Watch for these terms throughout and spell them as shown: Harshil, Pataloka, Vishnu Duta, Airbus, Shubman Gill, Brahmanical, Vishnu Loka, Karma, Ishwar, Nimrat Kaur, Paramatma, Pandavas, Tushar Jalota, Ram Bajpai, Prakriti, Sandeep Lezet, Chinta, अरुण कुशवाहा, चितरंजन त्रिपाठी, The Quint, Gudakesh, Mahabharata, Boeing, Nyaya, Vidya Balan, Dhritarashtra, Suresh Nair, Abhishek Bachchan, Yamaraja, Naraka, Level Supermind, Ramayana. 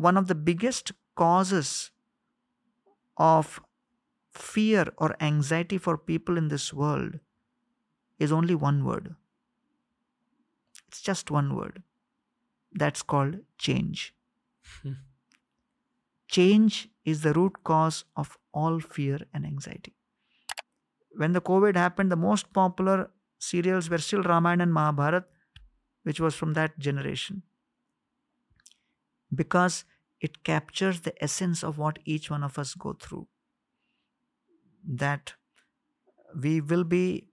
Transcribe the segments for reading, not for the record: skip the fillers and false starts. one of the biggest causes of fear or anxiety for people in this world is only one word. It's just one word. That's called change. Change is the root cause of all fear and anxiety. When the COVID happened, the most popular serials were still Ramayana and Mahabharata, which was from that generation. Because it captures the essence of what each one of us go through. That we will be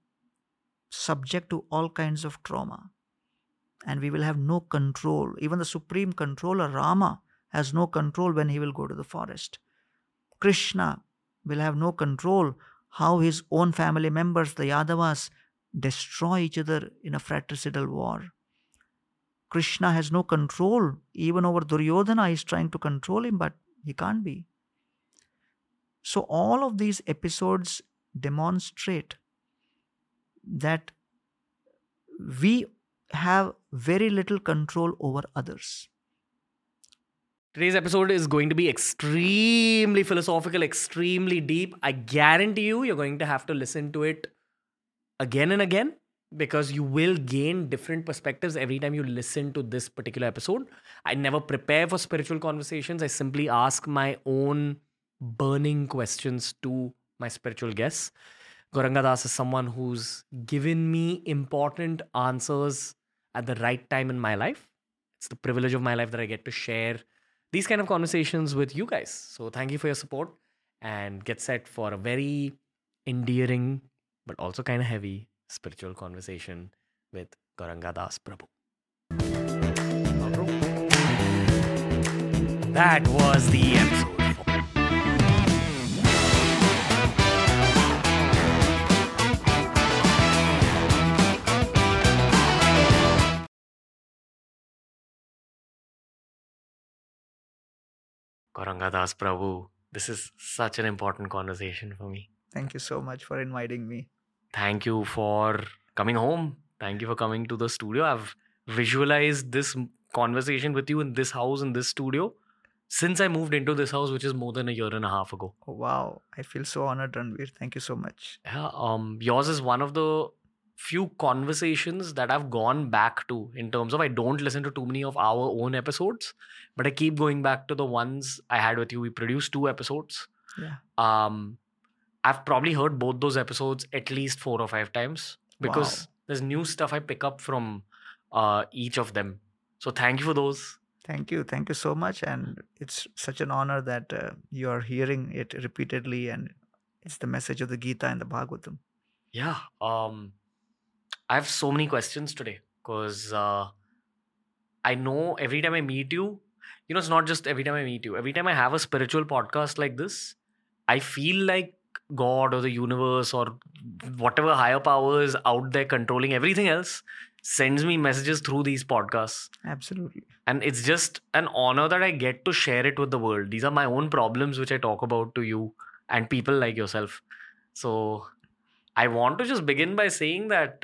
subject to all kinds of trauma. And we will have no control. Even the supreme controller, Rama, has no control when he will go to the forest. Krishna will have no control how his own family members, the Yadavas, destroy each other in a fratricidal war. Krishna has no control even over Duryodhana. He's trying to control him, but he can't be. So all of these episodes demonstrate that we have very little control over others. Today's episode is going to be extremely philosophical, extremely deep. I guarantee you, you're going to have to listen to it again and again, because you will gain different perspectives every time you listen to this particular episode. I never prepare for spiritual conversations. I simply ask my own burning questions to my spiritual guests. Gauranga Das is someone who's given me important answers at the right time in my life. It's the privilege of my life that I get to share these kind of conversations with you guys. So thank you for your support, and get set for a very endearing but also kind of heavy spiritual conversation with Gauranga Das Prabhu. That was the episode. Gauranga Das Prabhu, this is such an important conversation for me. Thank you so much for inviting me. Thank you for coming home. Thank you for coming to the studio. I've visualized this conversation with you in this house, in this studio, since I moved into this house, which is more than a year and a half ago. Oh, wow. I feel so honored, Ranveer. Thank you so much. Yeah, yours is one of the few conversations that I've gone back to, in terms of I don't listen to too many of our own episodes, but I keep going back to the ones I had with you. We produced 2 episodes. Yeah. I've probably heard both those episodes at least 4 or 5 times, because there's new stuff I pick up from each of them. So thank you for those. Thank you. Thank you so much. And it's such an honor that you are hearing it repeatedly, and it's the message of the Gita and the Bhagavatam. Yeah. I have so many questions today, because I know every time I meet you, you know, it's not just every time I meet you. Every time I have a spiritual podcast like this, I feel like God or the universe or whatever higher power is out there controlling everything else sends me messages through these podcasts. Absolutely. And it's just an honor that I get to share it with the world. These are my own problems which I talk about to you and people like yourself. So I want to just begin by saying that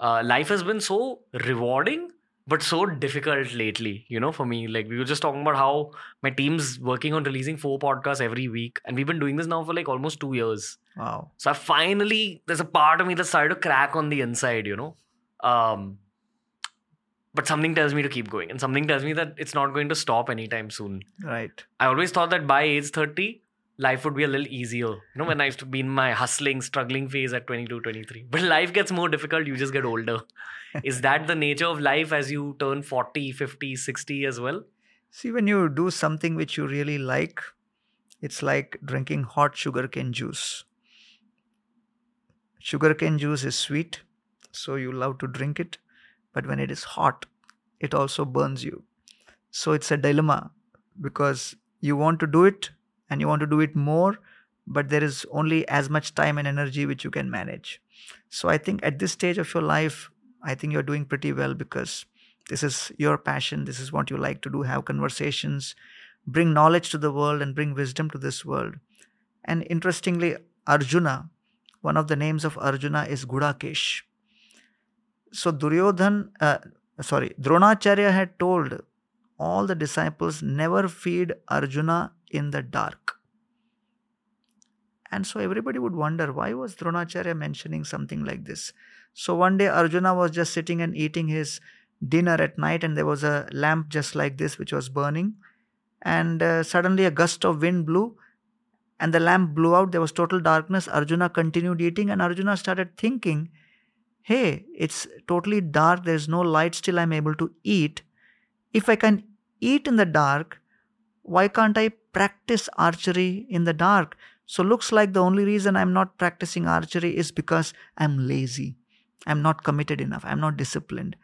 life has been so rewarding but so difficult lately, you know, for me. Like, we were just talking about how my team's working on releasing 4 podcasts every week. And we've been doing this now for like almost 2 years. Wow. So I finally, there's a part of me that started to crack on the inside, you know. But something tells me to keep going. And something tells me that it's not going to stop anytime soon. Right. I always thought that by age 30, life would be a little easier. You know, when I used to be in my hustling, struggling phase at 22, 23. But life gets more difficult, you just get older. Is that the nature of life as you turn 40, 50, 60 as well? See, when you do something which you really like, it's like drinking hot sugarcane juice. Sugarcane juice is sweet, so you love to drink it. But when it is hot, it also burns you. So it's a dilemma, because you want to do it, and you want to do it more, but there is only as much time and energy which you can manage. So I think at this stage of your life, I think you're doing pretty well, because this is your passion. This is what you like to do, have conversations, bring knowledge to the world and bring wisdom to this world. And interestingly, Arjuna, one of the names of Arjuna is Gudakesh. So Dronacharya had told all the disciples never feed Arjuna in the dark. And so everybody would wonder, why was Dronacharya mentioning something like this? So one day Arjuna was just sitting and eating his dinner at night, and there was a lamp just like this which was burning, and suddenly a gust of wind blew and the lamp blew out. There was total darkness. Arjuna continued eating, and Arjuna started thinking, hey, it's totally dark, there's no light, still I'm able to eat. If I can eat in the dark, why can't I practice archery in the dark? So looks like the only reason I'm not practicing archery is because I'm lazy. I'm not committed enough. I'm not disciplined.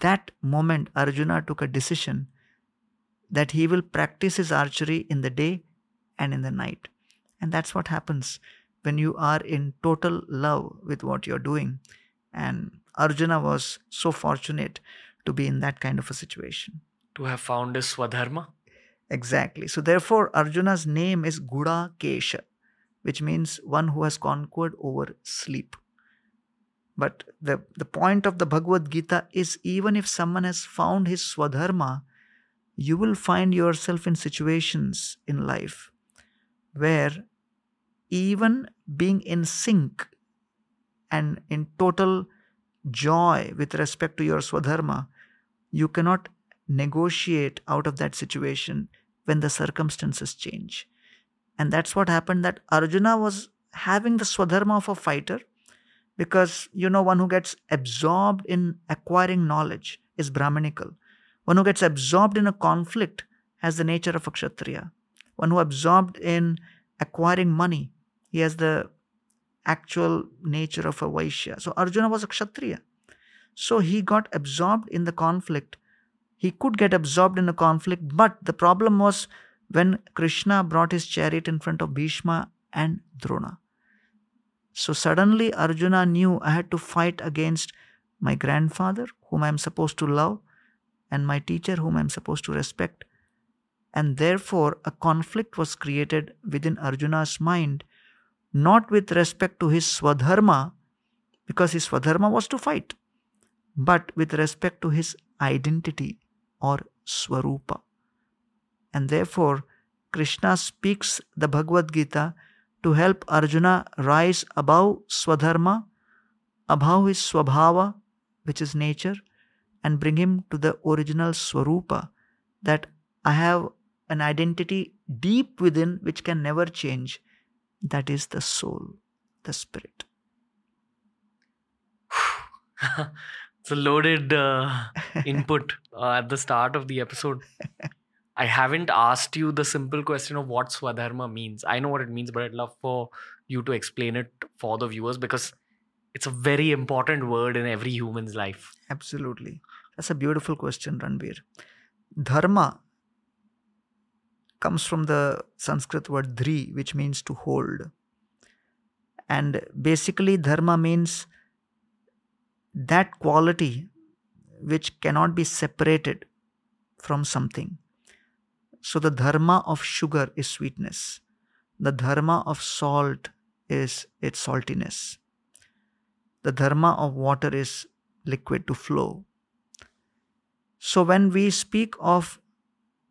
That moment, Arjuna took a decision that he will practice his archery in the day and in the night. And that's what happens when you are in total love with what you're doing. And Arjuna was so fortunate to be in that kind of a situation. To have found his Swadharma? Exactly. So therefore, Arjuna's name is Gudakesh, which means one who has conquered over sleep. But the point of the Bhagavad Gita is, even if someone has found his Swadharma, you will find yourself in situations in life where even being in sync and in total joy with respect to your Swadharma, you cannot negotiate out of that situation when the circumstances change. And that's what happened, that Arjuna was having the Swadharma of a fighter, because, you know, one who gets absorbed in acquiring knowledge is Brahmanical. One who gets absorbed in a conflict has the nature of a Kshatriya. One who absorbed in acquiring money, he has the actual nature of a Vaishya. So Arjuna was a Kshatriya. So he got absorbed in the conflict. He could get absorbed in a conflict, but the problem was when Krishna brought his chariot in front of Bhishma and Drona. So suddenly Arjuna knew, I had to fight against my grandfather, whom I am supposed to love, and my teacher, whom I am supposed to respect. And therefore a conflict was created within Arjuna's mind, not with respect to his Swadharma, because his Swadharma was to fight, but with respect to his identity or Swarupa. And therefore, Krishna speaks the Bhagavad Gita to help Arjuna rise above Swadharma, above his Swabhava, which is nature, and bring him to the original Swarupa, that I have an identity deep within which can never change. That is the soul, the spirit. It's a loaded input at the start of the episode. I haven't asked you the simple question of what Swadharma means. I know what it means, but I'd love for you to explain it for the viewers, because it's a very important word in every human's life. Absolutely. That's a beautiful question, Ranbir. Dharma comes from the Sanskrit word dhri, which means to hold. And basically dharma means that quality which cannot be separated from something. So the dharma of sugar is sweetness. The dharma of salt is its saltiness. The dharma of water is liquid to flow. So when we speak of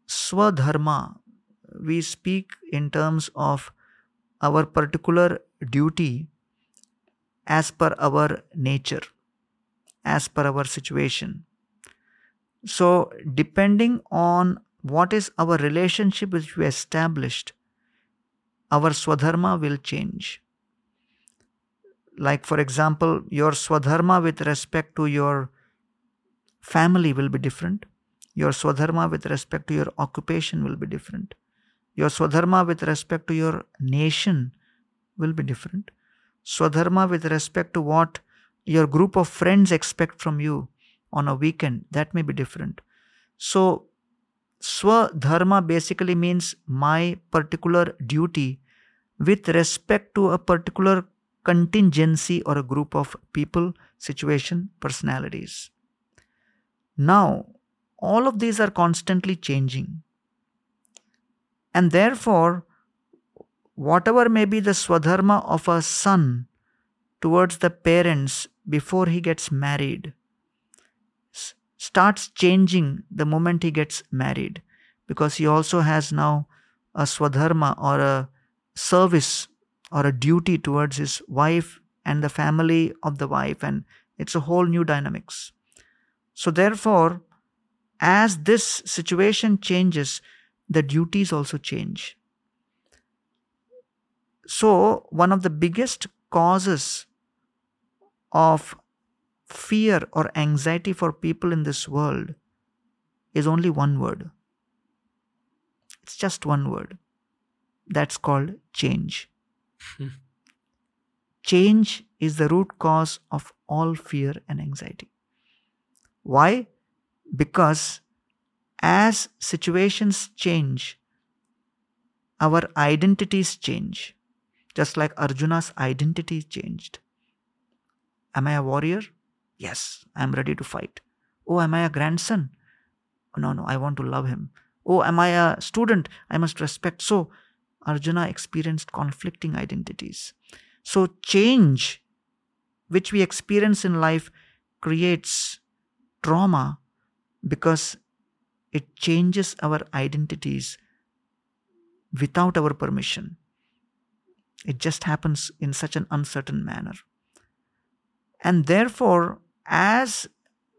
swadharma, we speak in terms of our particular duty as per our nature, as per our situation. So depending on what is our relationship which we established, our swadharma will change. Like for example, your swadharma with respect to your family will be different. Your swadharma with respect to your occupation will be different. Your swadharma with respect to your nation will be different. Swadharma with respect to what your group of friends expect from you on a weekend, that may be different. So swadharma basically means my particular duty with respect to a particular contingency or a group of people, situation, personalities. Now, all of these are constantly changing. And therefore, whatever may be the swadharma of a son towards the parents before he gets married, starts changing the moment he gets married, because he also has now a swadharma or a service or a duty towards his wife and the family of the wife, and it's a whole new dynamics. So therefore, as this situation changes, the duties also change. So one of the biggest causes of fear or anxiety for people in this world is only one word. It's just one word. That's called change. Change is the root cause of all fear and anxiety. Why? Because as situations change, our identities change. Just like Arjuna's identity changed. Am I a warrior? Yes, I am ready to fight. Oh, am I a grandson? No, I want to love him. Oh, am I a student? I must respect. So, Arjuna experienced conflicting identities. So, change, which we experience in life, creates trauma because it changes our identities without our permission. It just happens in such an uncertain manner. And therefore, as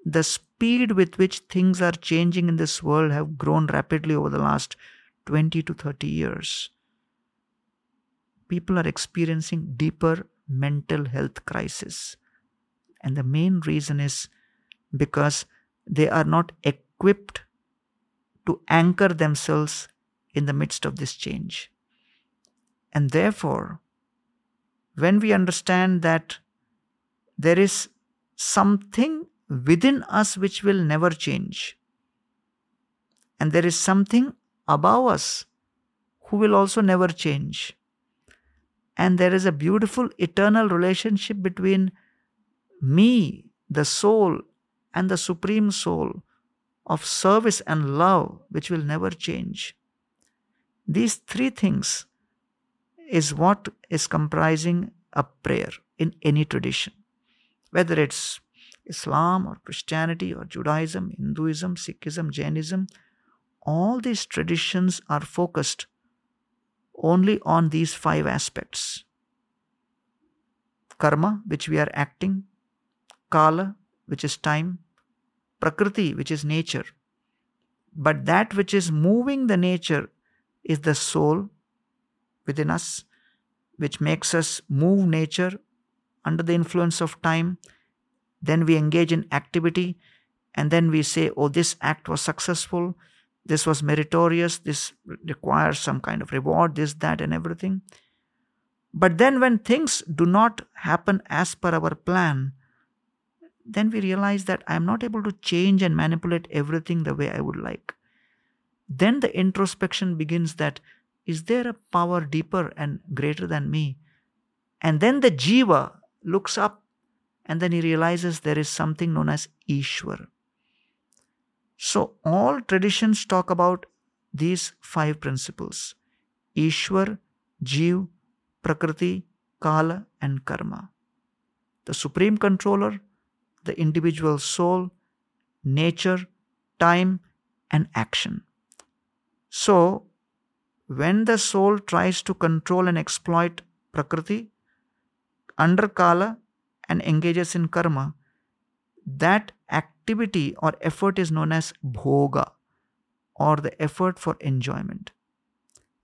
the speed with which things are changing in this world have grown rapidly over the last 20 to 30 years, people are experiencing deeper mental health crisis. And the main reason is because they are not equipped to anchor themselves in the midst of this change. And therefore, when we understand that there is something within us which will never change, and there is something above us who will also never change, and there is a beautiful eternal relationship between me, the soul, and the Supreme Soul of service and love which will never change. These three things is what is comprising a prayer in any tradition, whether it's Islam or Christianity or Judaism, Hinduism, Sikhism, Jainism. All these traditions are focused only on these five aspects: karma, which we are acting, kala, which is time, prakriti, which is nature. But that which is moving the nature is the soul within us, which makes us move nature under the influence of time. Then we engage in activity, and then we say, oh, this act was successful, this was meritorious, this requires some kind of reward, this, that, and everything. But then when things do not happen as per our plan, then we realize that I am not able to change and manipulate everything the way I would like. Then the introspection begins that, is there a power deeper and greater than me? And then the Jiva looks up, and then he realizes there is something known as Ishwar. So all traditions talk about these five principles: Ishwar, Jiva, Prakriti, Kala, and Karma. The Supreme Controller, the individual soul, nature, time, and action. So when the soul tries to control and exploit Prakriti under Kala and engages in karma, that activity or effort is known as Bhoga, or the effort for enjoyment.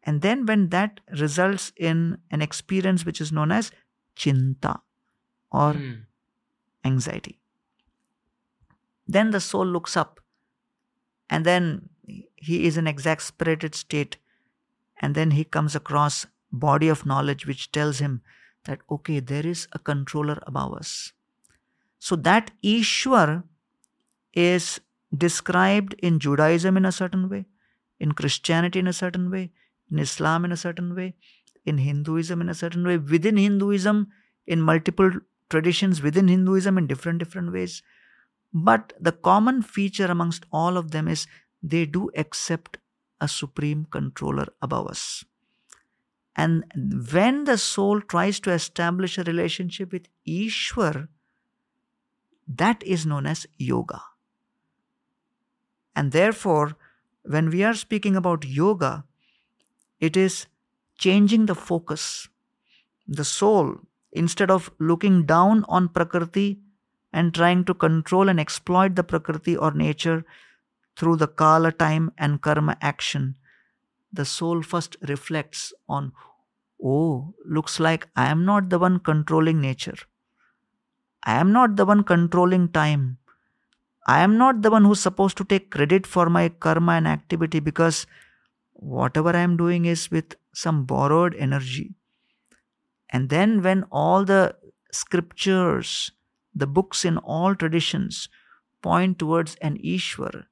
And then when that results in an experience which is known as Chinta or anxiety, then the soul looks up, and then he is in exasperated state, and then he comes across body of knowledge which tells him that, okay, there is a controller above us. So that Ishwar is described in Judaism in a certain way, in Christianity in a certain way, in Islam in a certain way, in Hinduism in a certain way, within Hinduism, in multiple traditions within Hinduism in different ways. But the common feature amongst all of them is they do accept a supreme controller above us. And when the soul tries to establish a relationship with Ishwar, that is known as yoga. And therefore, when we are speaking about yoga, it is changing the focus. The soul, instead of looking down on Prakriti and trying to control and exploit the Prakriti or nature through the Kala time and Karma action, the soul first reflects on, oh, looks like I am not the one controlling nature. I am not the one controlling time. I am not the one who's supposed to take credit for my karma and activity, because whatever I am doing is with some borrowed energy. And then when all the scriptures, the books in all traditions point towards an Ishwar,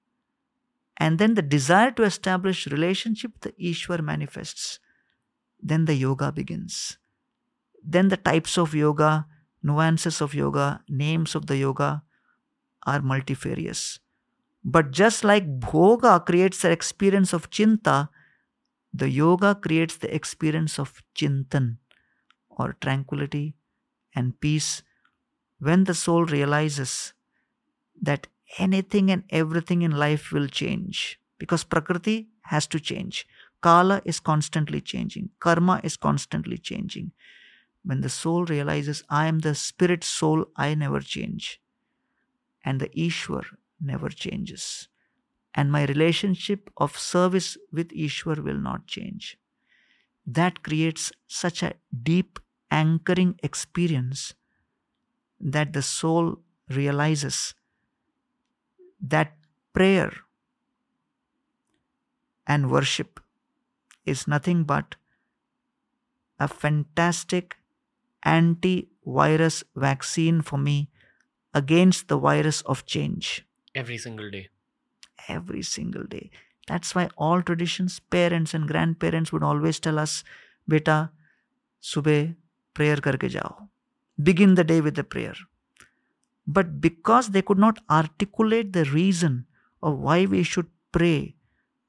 and then the desire to establish relationship with the Ishwar manifests, then the yoga begins. Then the types of yoga, nuances of yoga, names of the yoga are multifarious. But just like Bhoga creates the experience of Chinta, the yoga creates the experience of Chintan, or tranquility and peace, when the soul realizes that anything and everything in life will change, because Prakriti has to change. Kala is constantly changing. Karma is constantly changing. When the soul realizes, I am the spirit soul, I never change. And the Ishwar never changes. And my relationship of service with Ishwar will not change. That creates such a deep anchoring experience that the soul realizes that prayer and worship is nothing but a fantastic anti-virus vaccine for me against the virus of change. Every single day. Every single day. That's why all traditions, parents and grandparents would always tell us, Beta, subah prayer karke jao. Begin the day with the prayer. But because they could not articulate the reason of why we should pray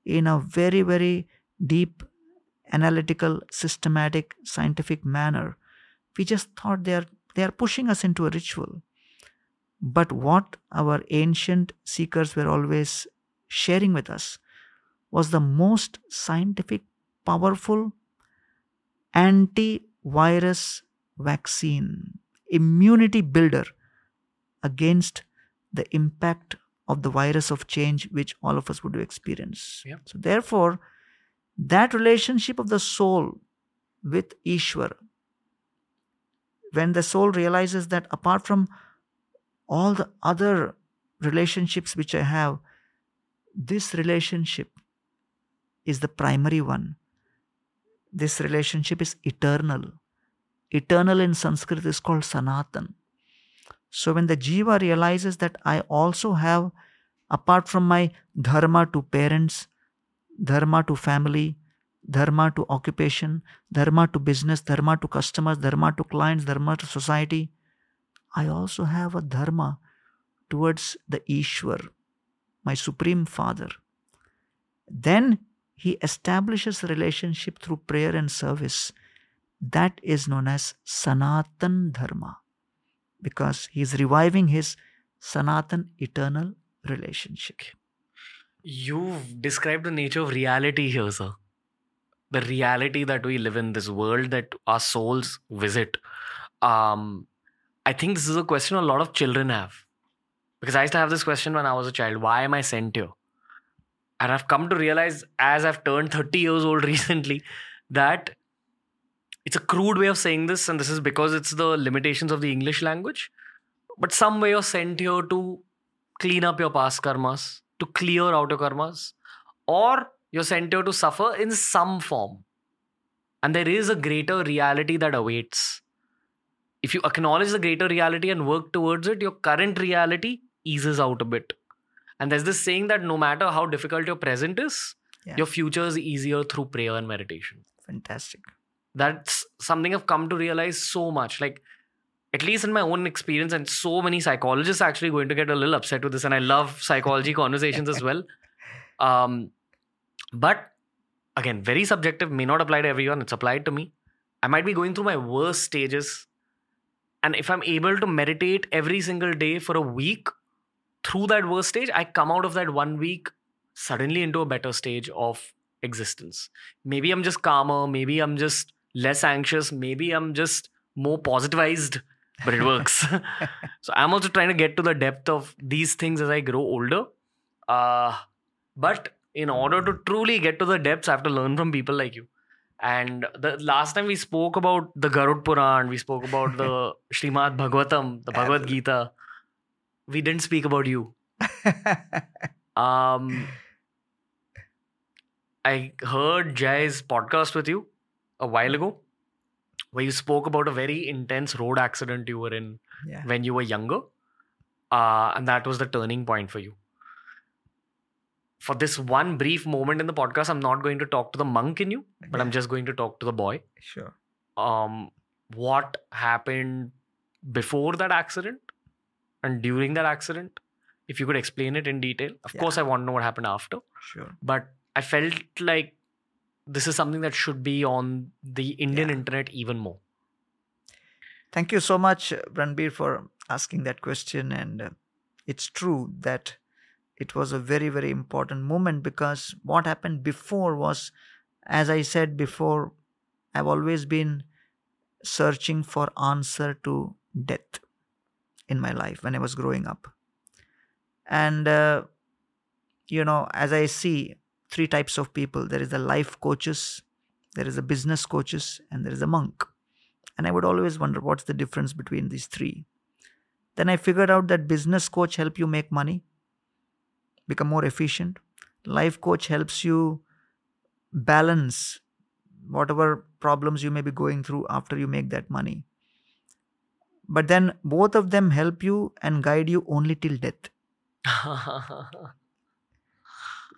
in a very, very deep, analytical, systematic, scientific manner, we just thought they are pushing us into a ritual. But what our ancient seekers were always sharing with us was the most scientific, powerful anti-virus vaccine, immunity builder against the impact of the virus of change which all of us would experience. Yep. So therefore, that relationship of the soul with Ishwar, when the soul realizes that apart from all the other relationships which I have, this relationship is the primary one. This relationship is eternal. Eternal in Sanskrit is called Sanatan. So when the Jiva realizes that I also have, apart from my dharma to parents, dharma to family, dharma to occupation, dharma to business, dharma to customers, dharma to clients, dharma to society, I also have a dharma towards the Ishwar, my Supreme Father. Then he establishes a relationship through prayer and service. That is known as Sanatan Dharma, because he is reviving his Sanatan eternal relationship. You've described the nature of reality here, sir. The reality that we live in, this world that our souls visit. I think this is a question a lot of children have, because I used to have this question when I was a child. Why am I sent here? And I've come to realize, as I've turned 30 years old recently, that it's a crude way of saying this, and this is because it's the limitations of the English language. But some way you're sent here to clean up your past karmas, to clear out your karmas, or you're sent here to suffer in some form. And there is a greater reality that awaits. If you acknowledge the greater reality and work towards it, your current reality eases out a bit. And there's this saying that no matter how difficult your present is, your future is easier through prayer and meditation. Fantastic. That's something I've come to realize so much. Like, at least in my own experience, and so many psychologists are actually going to get a little upset with this, and I love psychology conversations as well. But again, very subjective, may not apply to everyone. It's applied to me. I might be going through my worst stages, and if I'm able to meditate every single day for a week through that worst stage, I come out of that 1 week suddenly into a better stage of existence. Maybe I'm just calmer, maybe I'm just less anxious, maybe I'm just more positivized, but it works. So I'm also trying to get to the depth of these things as I grow older. But in order to truly get to the depths, I have to learn from people like you. And the last time we spoke about the Garud Puran, we spoke about the Srimad Bhagavatam, the Bhagavad Gita. We didn't speak about you. I heard Jai's podcast with you a while ago, where you spoke about a very intense road accident you were in when you were younger. And that was the turning point for you. For this one brief moment in the podcast, I'm not going to talk to the monk in you, but I'm just going to talk to the boy. Sure. What happened before that accident and during that accident? If you could explain it in detail. Of course, I want to know what happened after. Sure. But I felt like this is something that should be on the Indian internet even more. Thank you so much, Ranbir, for asking that question. And it's true that it was a very, very important moment, because what happened before was, as I said before, I've always been searching for answer to death in my life when I was growing up. And, as I see, three types of people. There is the life coaches, there is the business coaches, and there is a monk. And I would always wonder what's the difference between these three. Then I figured out that business coach helps you make money, become more efficient. Life coach helps you balance whatever problems you may be going through after you make that money. But then both of them help you and guide you only till death.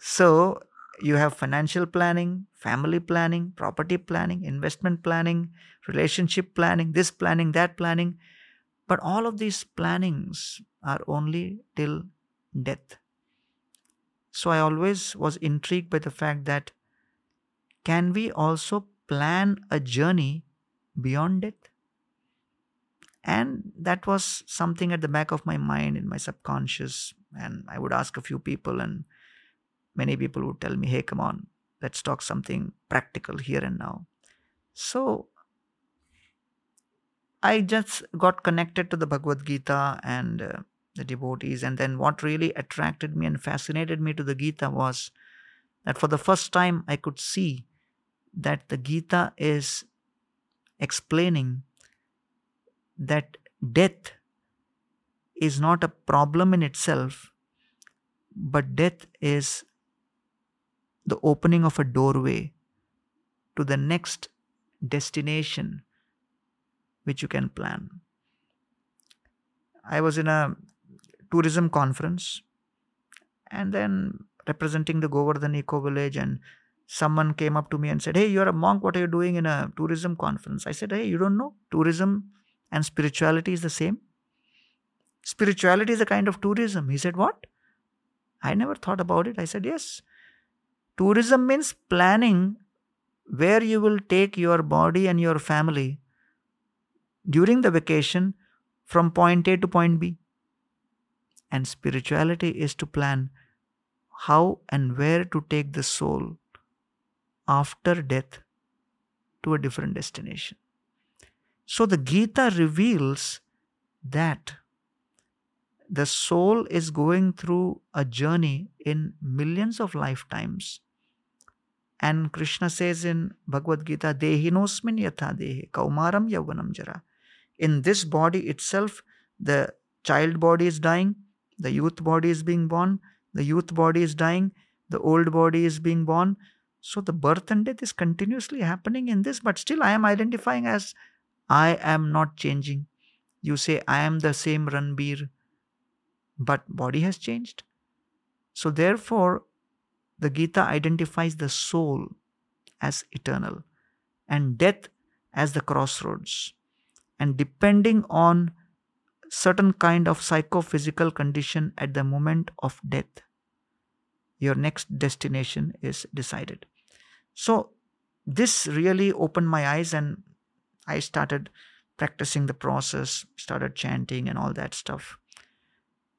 So you have financial planning, family planning, property planning, investment planning, relationship planning, this planning, that planning. But all of these plannings are only till death. So I always was intrigued by the fact that can we also plan a journey beyond death? And that was something at the back of my mind, in my subconscious. And I would ask a few people, and many people would tell me, hey, come on, let's talk something practical here and now. So I just got connected to the Bhagavad Gita and the devotees. And then what really attracted me and fascinated me to the Gita was that for the first time I could see that the Gita is explaining that death is not a problem in itself, but death is the opening of a doorway to the next destination which you can plan. I was in a tourism conference, and then representing the Govardhan Eco Village, and someone came up to me and said, hey, you're a monk, what are you doing in a tourism conference? I said, hey, you don't know, tourism and spirituality is the same. Spirituality is a kind of tourism. He said, what? I never thought about it. I said, yes. Tourism means planning where you will take your body and your family during the vacation from point A to point B. And spirituality is to plan how and where to take the soul after death to a different destination. So the Gita reveals that the soul is going through a journey in millions of lifetimes. And Krishna says in Bhagavad Gita, Dehinosmin yatha dehe kaumaram yavanam jara. In this body itself, the child body is dying, the youth body is being born, the youth body is dying, the old body is being born. So the birth and death is continuously happening in this, but still I am identifying as I am not changing. You say, I am the same Ranbir, but body has changed. So therefore, the Gita identifies the soul as eternal and death as the crossroads. And depending on certain kind of psychophysical condition at the moment of death, your next destination is decided. So this really opened my eyes, and I started practicing the process, started chanting and all that stuff.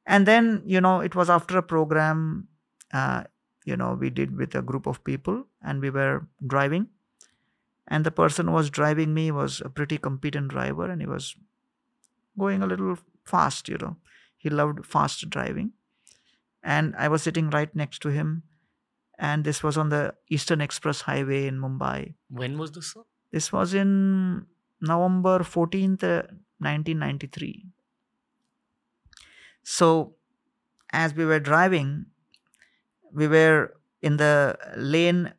And then, it was after a program we did with a group of people, and we were driving, and the person who was driving me was a pretty competent driver, and he was going a little fast, He loved fast driving, and I was sitting right next to him, and this was on the Eastern Express Highway in Mumbai. When was this, sir? This was in November 14th, 1993. So, as we were driving, we were in the lane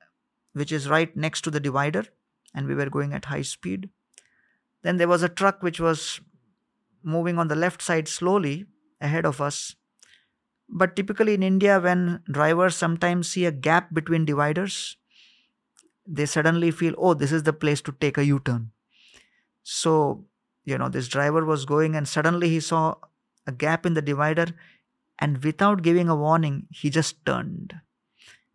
which is right next to the divider, and we were going at high speed. Then there was a truck which was moving on the left side slowly ahead of us. But typically in India, when drivers sometimes see a gap between dividers, they suddenly feel, oh, this is the place to take a U-turn. So, this driver was going, and suddenly he saw a gap in the divider, and without giving a warning, he just turned.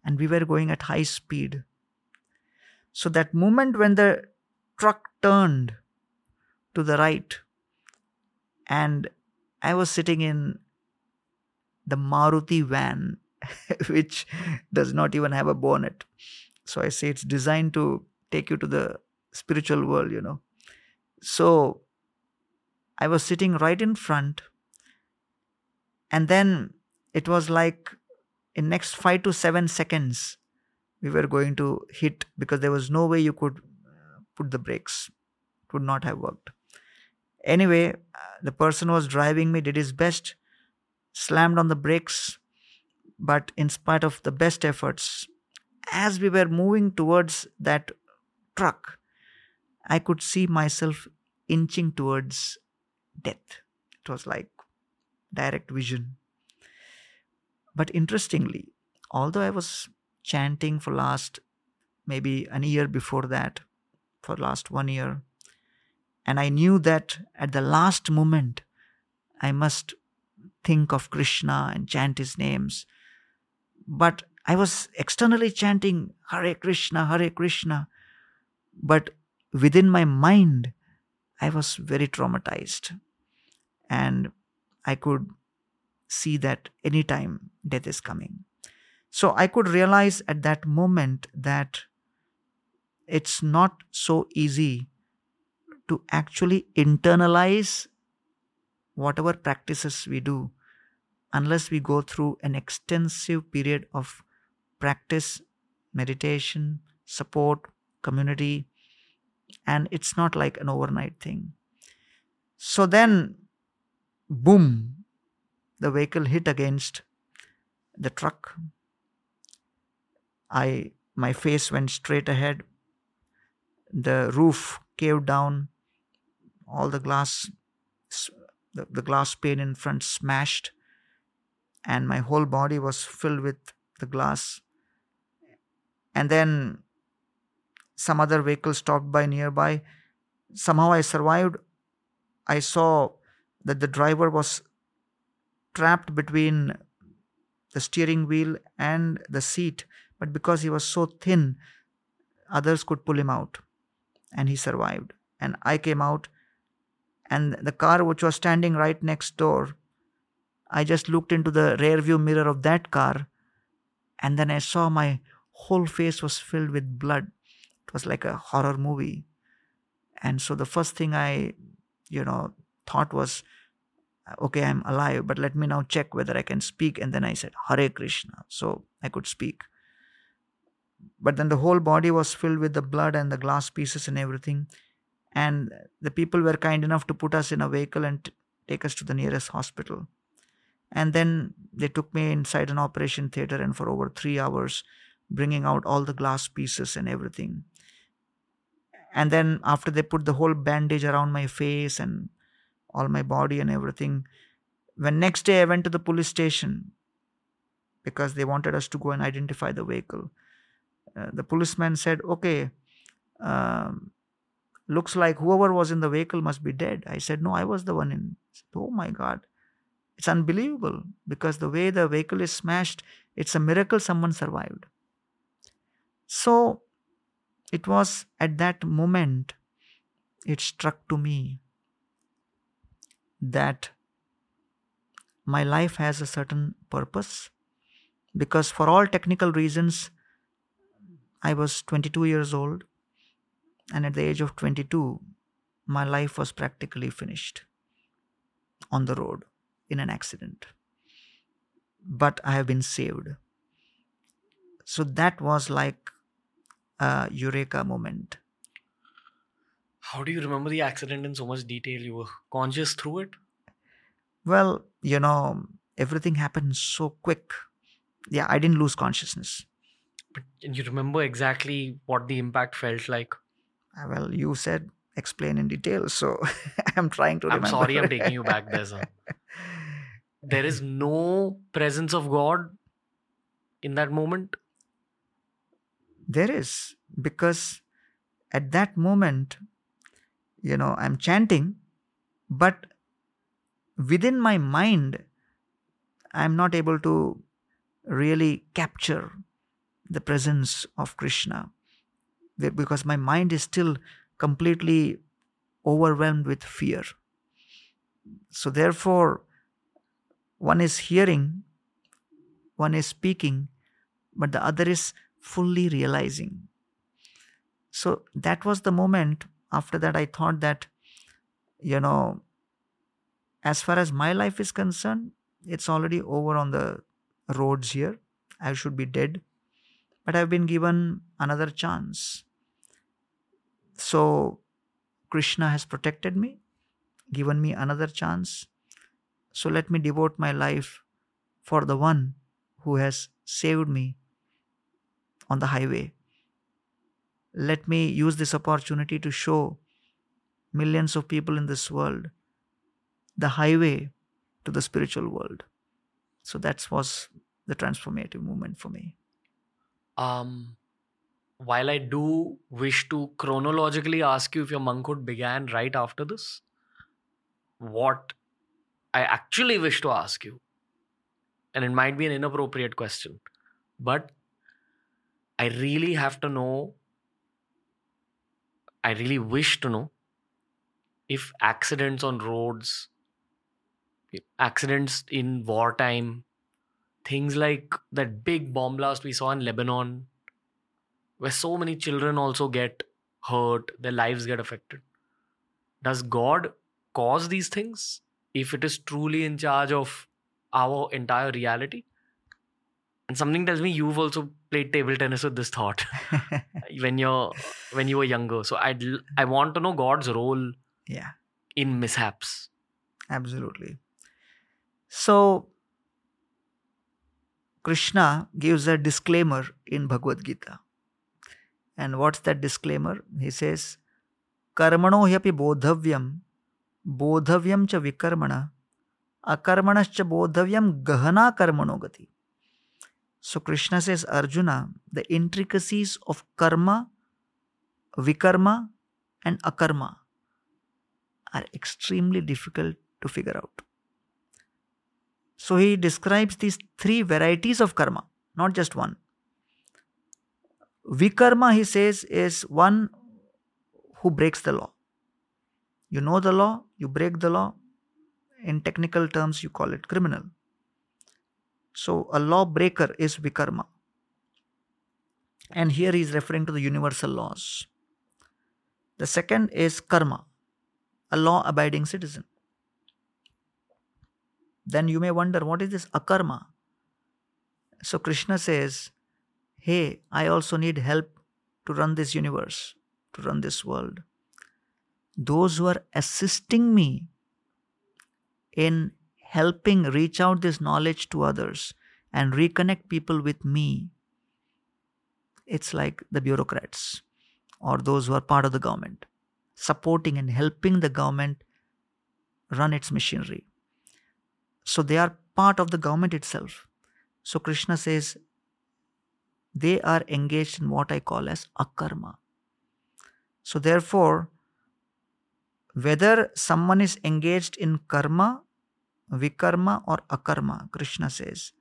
And we were going at high speed. So that moment when the truck turned to the right, and I was sitting in the Maruti van, which does not even have a bonnet. So I say it's designed to take you to the spiritual world, So I was sitting right in front, and then it was like in next 5 to 7 seconds, we were going to hit, because there was no way you could put the brakes. It would not have worked. Anyway, the person who was driving me did his best, slammed on the brakes, but in spite of the best efforts, as we were moving towards that truck, I could see myself inching towards death. It was like direct vision. But interestingly, although I was chanting for last maybe an year before that, for last 1 year, and I knew that at the last moment, I must think of Krishna and chant his names. But I was externally chanting Hare Krishna, Hare Krishna. But within my mind, I was very traumatized. And I could see that anytime death is coming. So I could realize at that moment that it's not so easy to actually internalize whatever practices we do, unless we go through an extensive period of practice, meditation, support, community, and it's not like an overnight thing. So then, boom, the vehicle hit against the truck. My face went straight ahead. The roof caved down. All the glass, the glass pane in front smashed, and my whole body was filled with the glass. And then some other vehicle stopped by nearby. Somehow I survived. I saw that the driver was trapped between the steering wheel and the seat, but because he was so thin, others could pull him out, and he survived. And I came out, and the car which was standing right next door, I just looked into the rear view mirror of that car, and then I saw my whole face was filled with blood. It was like a horror movie. And so the first thing I, thought was, okay, I'm alive, but let me now check whether I can speak. And then I said, Hare Krishna. So I could speak. But then the whole body was filled with the blood and the glass pieces and everything. And the people were kind enough to put us in a vehicle and take us to the nearest hospital. And then they took me inside an operation theater, and for over 3 hours, bringing out all the glass pieces and everything. And then after they put the whole bandage around my face and all my body and everything, when next day I went to the police station, because they wanted us to go and identify the vehicle, the policeman said, okay, looks like whoever was in the vehicle must be dead. I said, no, I was the one in. Said, oh my God. It's unbelievable, because the way the vehicle is smashed, it's a miracle someone survived. So it was at that moment, it struck to me that my life has a certain purpose, because for all technical reasons, I was 22 years old, and at the age of 22, my life was practically finished on the road in an accident. But I have been saved. So that was like a eureka moment. How do you remember the accident in so much detail? You were conscious through it? Well, you know, everything happened so quick. Yeah, I didn't lose consciousness. But you remember exactly what the impact felt like? Well, you said explain in detail, so I'm trying to remember. I'm sorry I'm taking you back there, sir. There is no presence of God in that moment? There is, because at that moment, you know, I'm chanting, but within my mind, I'm not able to really capture the presence of Krishna, because my mind is still completely overwhelmed with fear. So therefore, one is hearing, one is speaking, but the other is fully realizing. So that was the moment. After that, I thought that, you know, as far as my life is concerned, it's already over on the roads here. I should be dead. But I've been given another chance. So Krishna has protected me, given me another chance. So let me devote my life for the one who has saved me on the highway. Let me use this opportunity to show millions of people in this world the highway to the spiritual world. So that was the transformative moment for me. While I do wish to chronologically ask you if your monkhood began right after this, what I actually wish to ask you, and it might be an inappropriate question, but I really have to know, I really wish to know if accidents on roads, accidents in wartime, things like that big bomb blast we saw in Lebanon, where so many children also get hurt, their lives get affected. Does God cause these things if it is truly in charge of our entire reality? And something tells me you've also played table tennis with this thought when you were younger. So I want to know God's role in mishaps. Absolutely. So Krishna gives a disclaimer in Bhagavad Gita. And what's that disclaimer? He says, karmano hyapi bodhavyam, bodhavyam cha vikarmana, akarmanas cha bodhavyam gahana karmano gati. So Krishna says, Arjuna, the intricacies of karma, vikarma and akarma are extremely difficult to figure out. So he describes these three varieties of karma, not just one. Vikarma, he says, is one who breaks the law. You know the law, you break the law. In technical terms, you call it criminal. So a lawbreaker is vikarma. And here he is referring to the universal laws. The second is karma, a law-abiding citizen. Then you may wonder, what is this akarma? So Krishna says, hey, I also need help to run this universe, to run this world. Those who are assisting me in helping reach out this knowledge to others and reconnect people with me, it's like the bureaucrats or those who are part of the government, supporting and helping the government run its machinery. So they are part of the government itself. So Krishna says, they are engaged in what I call as akarma. So therefore, whether someone is engaged in karma, vikarma or akarma, Krishna says,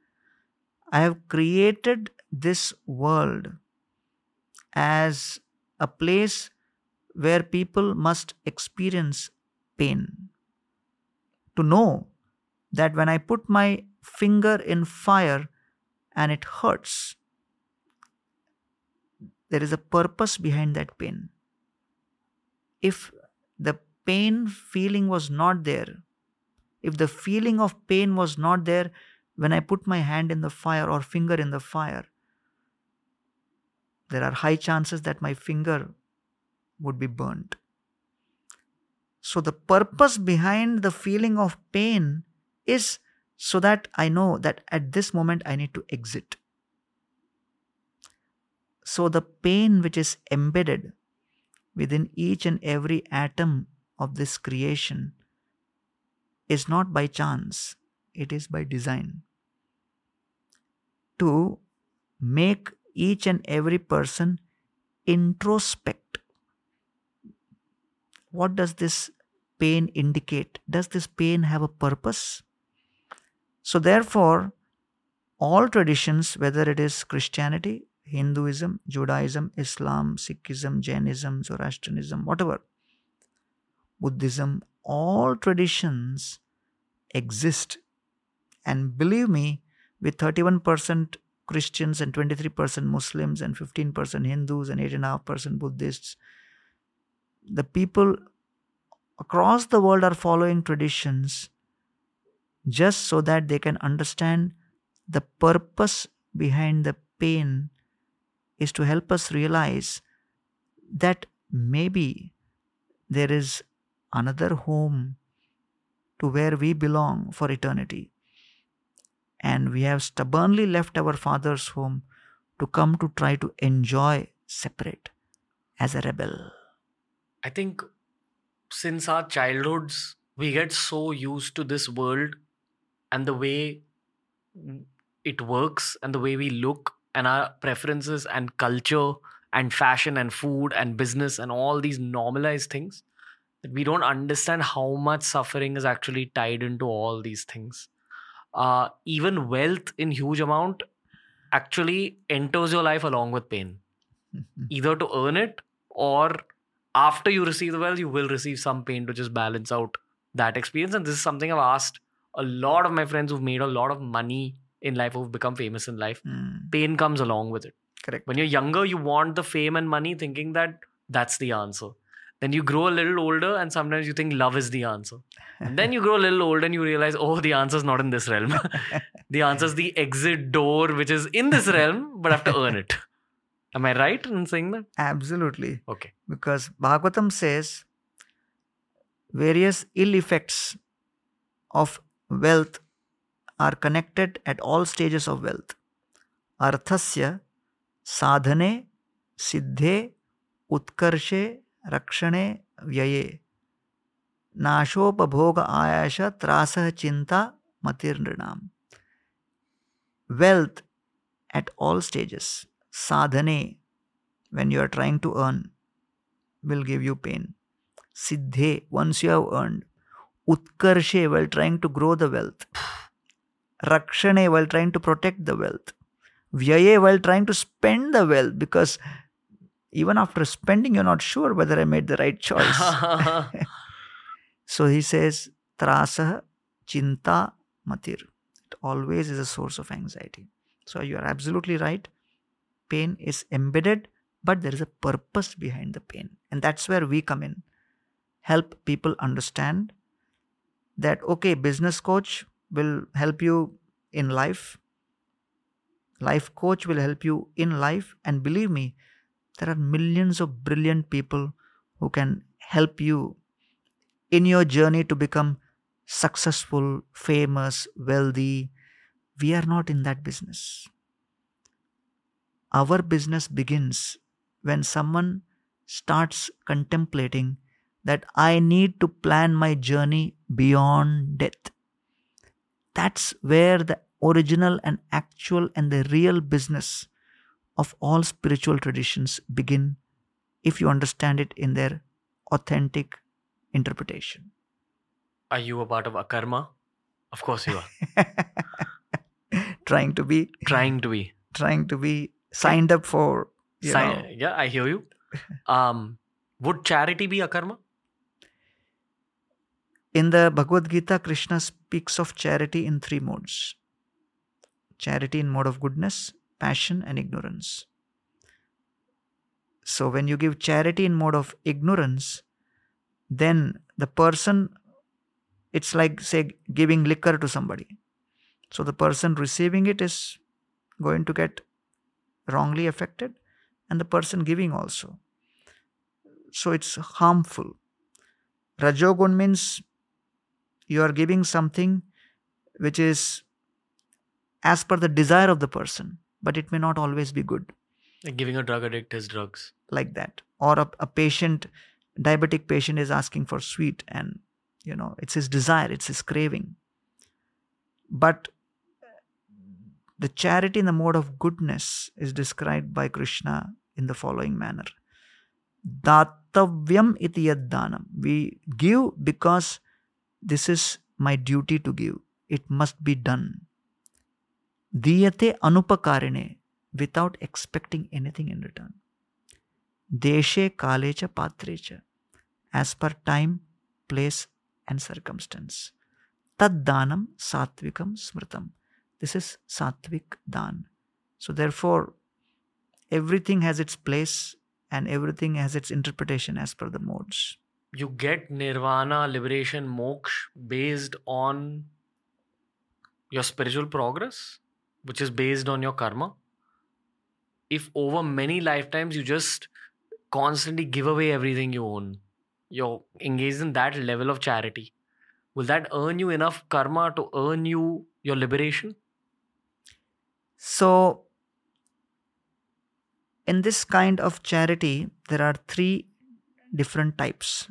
I have created this world as a place where people must experience pain. To know that when I put my finger in fire, and it hurts. There is a purpose behind that pain. If the pain feeling was not there, if the feeling of pain was not there when I put my hand in the fire or finger in the fire, there are high chances that my finger would be burnt. So the purpose behind the feeling of pain is so that I know that at this moment I need to exit. So the pain which is embedded within each and every atom of this creation is not by chance, it is by design. To make each and every person introspect. What does this pain indicate? Does this pain have a purpose? So therefore, all traditions, whether it is Christianity, Hinduism, Judaism, Islam, Sikhism, Jainism, Zoroastrianism, whatever, Buddhism, all traditions exist. And believe me, with 31% Christians and 23% Muslims and 15% Hindus and 8.5% Buddhists, the people across the world are following traditions just so that they can understand the purpose behind the pain is to help us realize that maybe there is another home to where we belong for eternity. And we have stubbornly left our father's home to come to try to enjoy separate as a rebel. I think since our childhoods, we get so used to this world and the way it works and the way we look and our preferences and culture and fashion and food and business and all these normalized things, that we don't understand how much suffering is actually tied into all these things. Even wealth in huge amount actually enters your life along with pain. Either to earn it, or after you receive the wealth, you will receive some pain to just balance out that experience. And this is something I've asked a lot of my friends who've made a lot of money in life, who've become famous in life. Pain comes along with it. Correct. When you're younger, you want the fame and money thinking that that's the answer. Then you grow a little older and sometimes you think love is the answer. And then you grow a little older and you realize, oh, the answer is not in this realm. The answer is the exit door, which is in this realm, but I have to earn it. Am I right in saying that? Absolutely. Okay. Because Bhagavatam says various ill effects of wealth are connected at all stages of wealth. Arthasya, sadhane, siddhe, utkarshe, rakshane, vyaye. Nashopa bhoga ayasha, trasah chinta, matirnrinam. Wealth at all stages. Sadhane, when you are trying to earn, will give you pain. Siddhe, once you have earned. Utkarshe, while trying to grow the wealth. Rakshane, while trying to protect the wealth. Vyaye, while trying to spend the wealth, because even after spending, you're not sure whether I made the right choice. So he says, Trasah Chinta Matir. It always is a source of anxiety. So you are absolutely right. Pain is embedded, but there is a purpose behind the pain. And that's where we come in. Help people understand that, okay, business coach will help you in life. Life coach will help you in life. And believe me, there are millions of brilliant people who can help you in your journey to become successful, famous, wealthy. We are not in that business. Our business begins when someone starts contemplating that I need to plan my journey beyond death. That's where the original and actual and the real business of all spiritual traditions begin, if you understand it in their authentic interpretation. Are you a part of a karma? Of course you are. Trying to be. Signed up for, you know. Yeah, I hear you. Would charity be a karma? In the Bhagavad Gita, Krishna speaks of charity in three modes. charity in mode of goodness, passion and ignorance. So when you give charity in mode of ignorance, then the person, it's like, say, giving liquor to somebody. So the person receiving it is going to get wrongly affected, and the person giving also. So it's harmful. Rajogun means you are giving something which is as per the desire of the person, but it may not always be good. Like giving a drug addict his drugs. Like that. Or a patient, diabetic patient is asking for sweet, and you know, it's his desire, it's his craving. But the charity in the mode of goodness is described by Krishna in the following manner. Dattavyam iti yad danam. We give because this is my duty to give. It must be done. Diyate anupakarine, without expecting anything in return. Deshe kalecha patrecha, as per time, place and circumstance. Tad danam satvikam smritam. This is satvik dan. So therefore, everything has its place and everything has its interpretation as per the modes. You get nirvana, liberation, moksha based on your spiritual progress, which is based on your karma. If over many lifetimes you just constantly give away everything you own, you're engaged in that level of charity, will that earn you enough karma to earn you your liberation? So, in this kind of charity, there are three different types.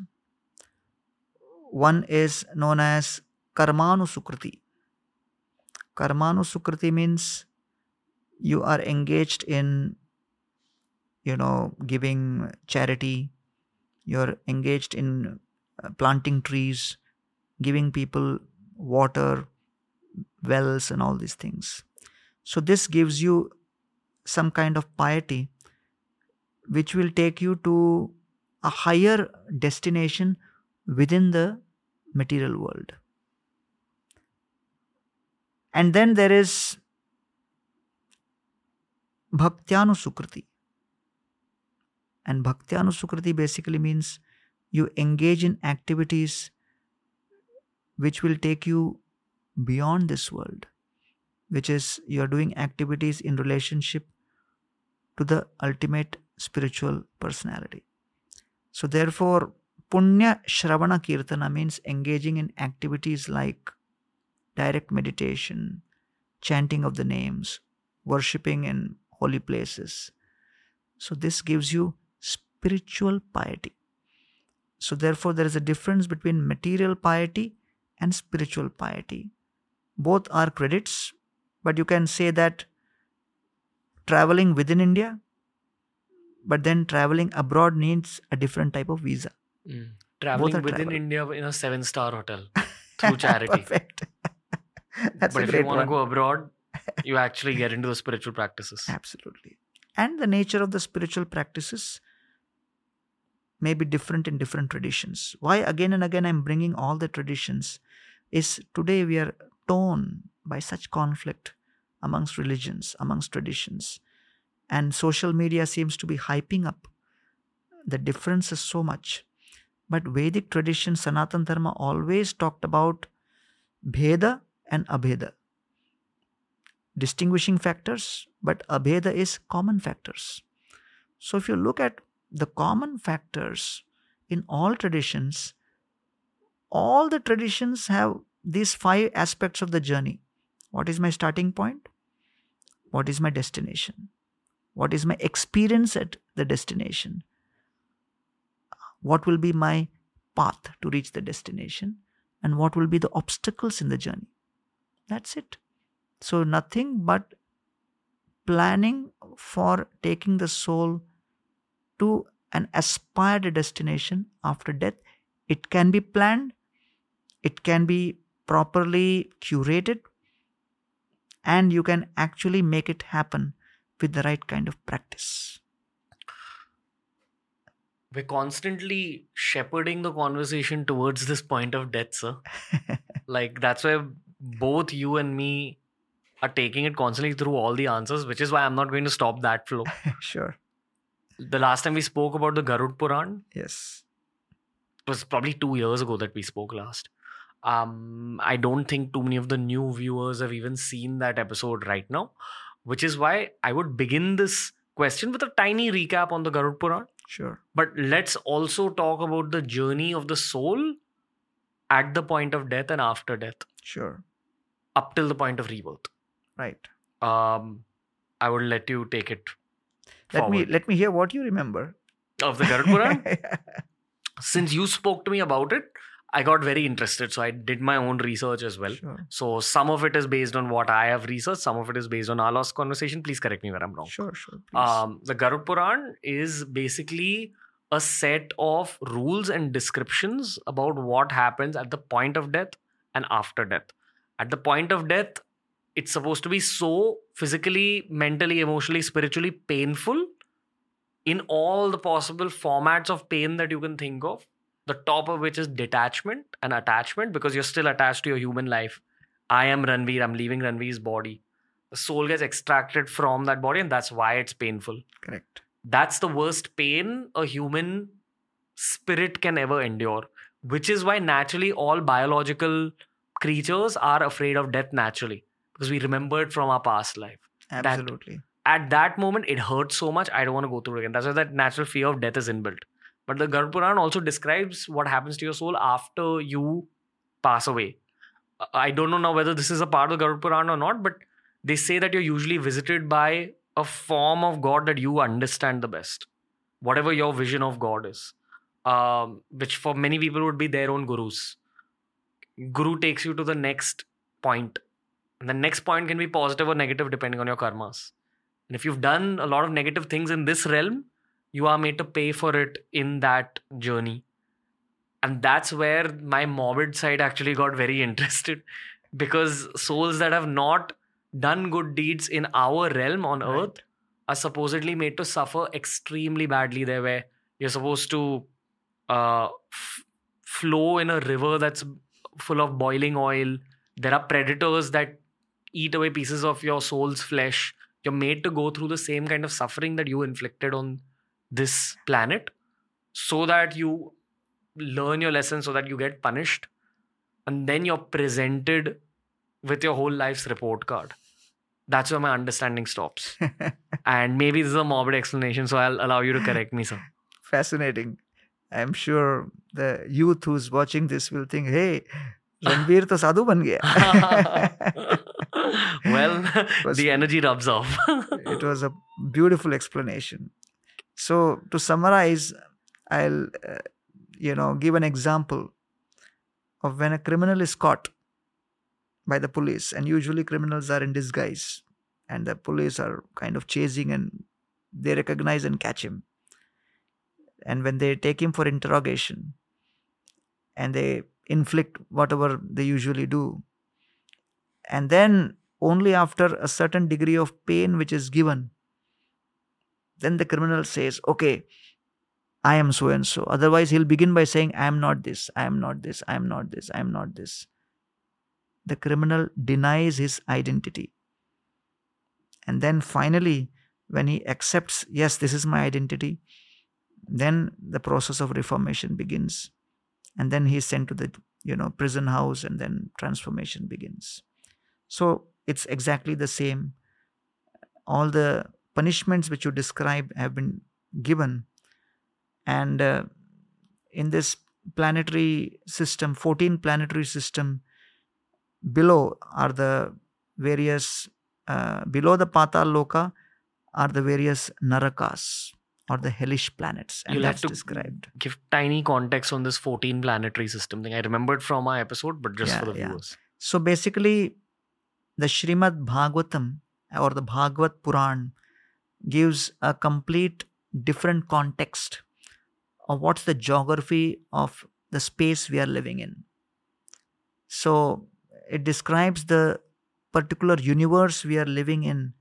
One is known as karmanusukriti. Karmanusukriti means you are engaged in, you know, giving charity. You're engaged in planting trees, giving people water, wells and all these things. So this gives you some kind of piety which will take you to a higher destination within the material world. And then there is Bhaktyanusukriti. And Bhaktyanusukriti basically means you engage in activities which will take you beyond this world, which is you are doing activities in relationship to the ultimate spiritual personality. So therefore, Punya Shravana Kirtana means engaging in activities like direct meditation, chanting of the names, worshipping in holy places. So this gives you spiritual piety. So therefore, there is a difference between material piety and spiritual piety. Both are credits, but you can say that traveling within India, but then traveling abroad needs a different type of visa. Mm. Traveling within India in a 7-star hotel through charity. Perfect. That's but if you want to go abroad, you actually get into the spiritual practices. Absolutely. And the nature of the spiritual practices may be different in different traditions. Why again and again I'm bringing all the traditions is today we are torn by such conflict amongst religions, amongst traditions. And social media seems to be hyping up the differences so much. But Vedic tradition, Sanatan Dharma always talked about Bheda and Abheda. Distinguishing factors, but Abheda is common factors. So if you look at the common factors in all the traditions have these 5 aspects of the journey. What is my starting point? What is my destination? What is my experience at the destination? What will be my path to reach the destination? And what will be the obstacles in the journey? That's it. So nothing but planning for taking the soul to an aspired destination after death. It can be planned. It can be properly curated. And you can actually make it happen with the right kind of practice. We're constantly shepherding the conversation towards this point of death, sir. Like, that's where both you and me are taking it constantly through all the answers, which is why I'm not going to stop that flow. Sure. The last time we spoke about the Garud Puran. Yes. It was probably 2 years ago that we spoke last. I don't think too many of the new viewers have even seen that episode right now, which is why I would begin this question with a tiny recap on the Garud Puran. Sure. But let's also talk about the journey of the soul at the point of death and after death. Sure. Up till the point of rebirth. Right. I would let you take it forward. Let me hear what you remember. Of the Garud Puran? Yeah. Since you spoke to me about it, I got very interested. So I did my own research as well. Sure. So some of it is based on what I have researched. Some of it is based on our last conversation. Please correct me where I'm wrong. Sure. Please. The Garud Puran is basically a set of rules and descriptions about what happens at the point of death and after death. At the point of death, it's supposed to be so physically, mentally, emotionally, spiritually painful in all the possible formats of pain that you can think of. The top of which is detachment and attachment, because you're still attached to your human life. I am Ranveer. I'm leaving Ranveer's body. The soul gets extracted from that body, and that's why it's painful. Correct. That's the worst pain a human spirit can ever endure, which is why naturally all biological creatures are afraid of death naturally, because we remember it from our past life. Absolutely. At that moment, it hurts so much. I don't want to go through it again. That's why that natural fear of death is inbuilt. But the Garud Puran also describes what happens to your soul after you pass away. I don't know now whether this is a part of the Garud Puran or not, but they say that you're usually visited by a form of God that you understand the best. Whatever your vision of God is. Which for many people would be their own gurus. Guru takes you to the next point. And the next point can be positive or negative depending on your karmas. And if you've done a lot of negative things in this realm, you are made to pay for it in that journey. And that's where my morbid side actually got very interested, because souls that have not done good deeds in our realm on earth are supposedly made to suffer extremely badly there, where you're supposed to flow in a river that's full of boiling oil. There are predators that eat away pieces of your soul's flesh. You're made to go through the same kind of suffering that you inflicted on this planet, so that you learn your lesson, so that you get punished, and then you're presented with your whole life's report card. That's where my understanding stops. And maybe this is a morbid explanation, so I'll allow you to correct me, sir. Fascinating. I'm sure the youth who's watching this will think, hey, Ranveer to sadhu ban gaya. Well, the energy rubs off. It was a beautiful explanation. So to summarize, I'll, give an example of when a criminal is caught by the police, and usually criminals are in disguise and the police are kind of chasing, and they recognize and catch him. And when they take him for interrogation and they inflict whatever they usually do, and then only after a certain degree of pain which is given, then the criminal says, okay, I am so and so. Otherwise, he'll begin by saying, I am not this, I am not this, I am not this, I am not this. The criminal denies his identity. And then finally, when he accepts, yes, this is my identity, then the process of reformation begins. And then he's sent to the, prison house, and then transformation begins. So it's exactly the same. All the punishments which you described have been given, and in this planetary system, 14 planetary system below are the various below the Pataloka are the various narakas or the hellish planets, and you'll that's have to described. Give tiny context on this 14 planetary system thing. I remembered from our episode, but just for the viewers. So basically, the Srimad Bhagavatam or the Bhagavad Puran gives a complete different context of what's the geography of the space we are living in. So it describes the particular universe we are living in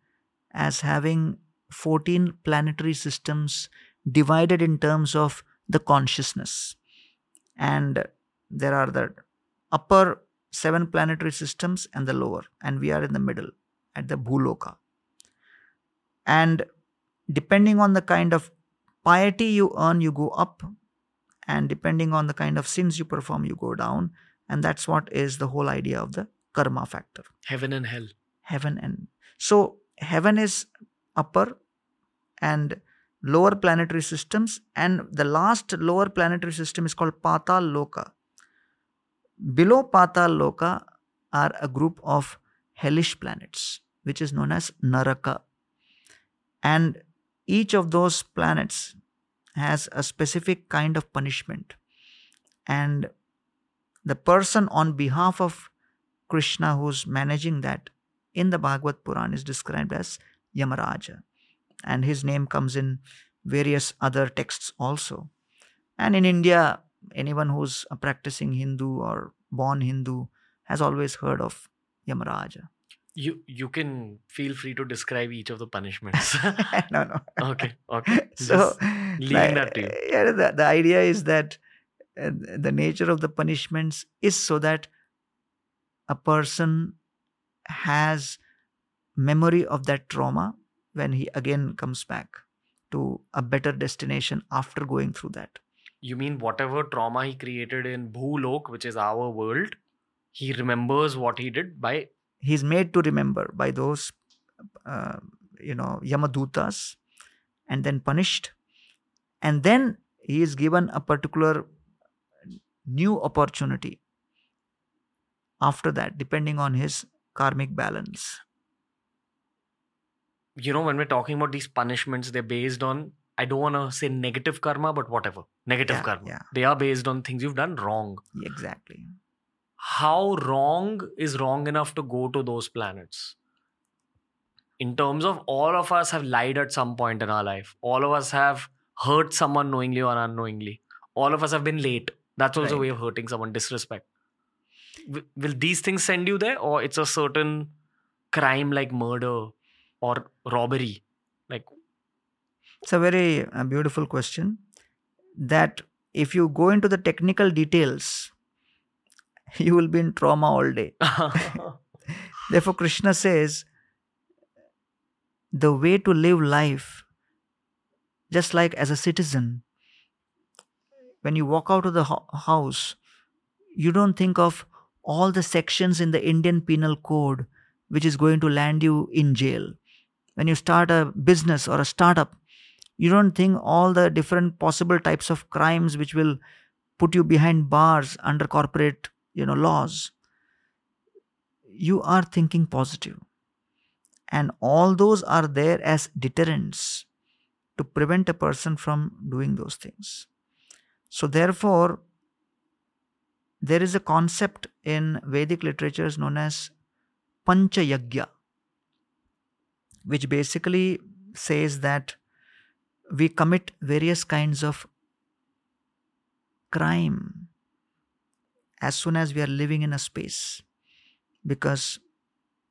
as having 14 planetary systems divided in terms of the consciousness. And there are the upper 7 planetary systems and the lower, and we are in the middle. at the Bhuloka. And depending on the kind of piety you earn, you go up, and depending on the kind of sins you perform, you go down. And that's what is the whole idea of the karma factor. Heaven and hell. Heaven and... So, heaven is upper and lower planetary systems, and the last lower planetary system is called Pataloka. Below Pataloka are a group of hellish planets, which is known as Naraka. And each of those planets has a specific kind of punishment. And the person on behalf of Krishna who's managing that in the Bhagavad Puran is described as Yamaraja. And his name comes in various other texts also. And in India, anyone who's a practicing Hindu or born Hindu has always heard of Yamaraja. You can feel free to describe each of the punishments. No. Okay. So, leaving that to you. Yeah, the idea is that the nature of the punishments is so that a person has memory of that trauma when he again comes back to a better destination after going through that. You mean whatever trauma he created in Bhulok, which is our world, he remembers what he did by... He's made to remember by those, Yamadutas, and then punished. And then he is given a particular new opportunity after that, depending on his karmic balance. You know, when we're talking about these punishments, they're based on, I don't want to say negative karma, but whatever. Negative karma. Yeah. They are based on things you've done wrong. Exactly. How wrong is wrong enough to go to those planets? In terms of, all of us have lied at some point in our life. All of us have hurt someone knowingly or unknowingly. All of us have been late. That's also a way of hurting someone, disrespect. Will these things send you there? Or it's a certain crime like murder or robbery? It's a very beautiful question. That if you go into the technical details, you will be in trauma all day. Therefore, Krishna says, the way to live life, just like as a citizen, when you walk out of the house, you don't think of all the sections in the Indian Penal Code which is going to land you in jail. When you start a business or a startup, you don't think all the different possible types of crimes which will put you behind bars under corporate laws. You are thinking positive. And all those are there as deterrents to prevent a person from doing those things. So therefore, there is a concept in Vedic literature known as Panchayagya, which basically says that we commit various kinds of crime as soon as we are living in a space, because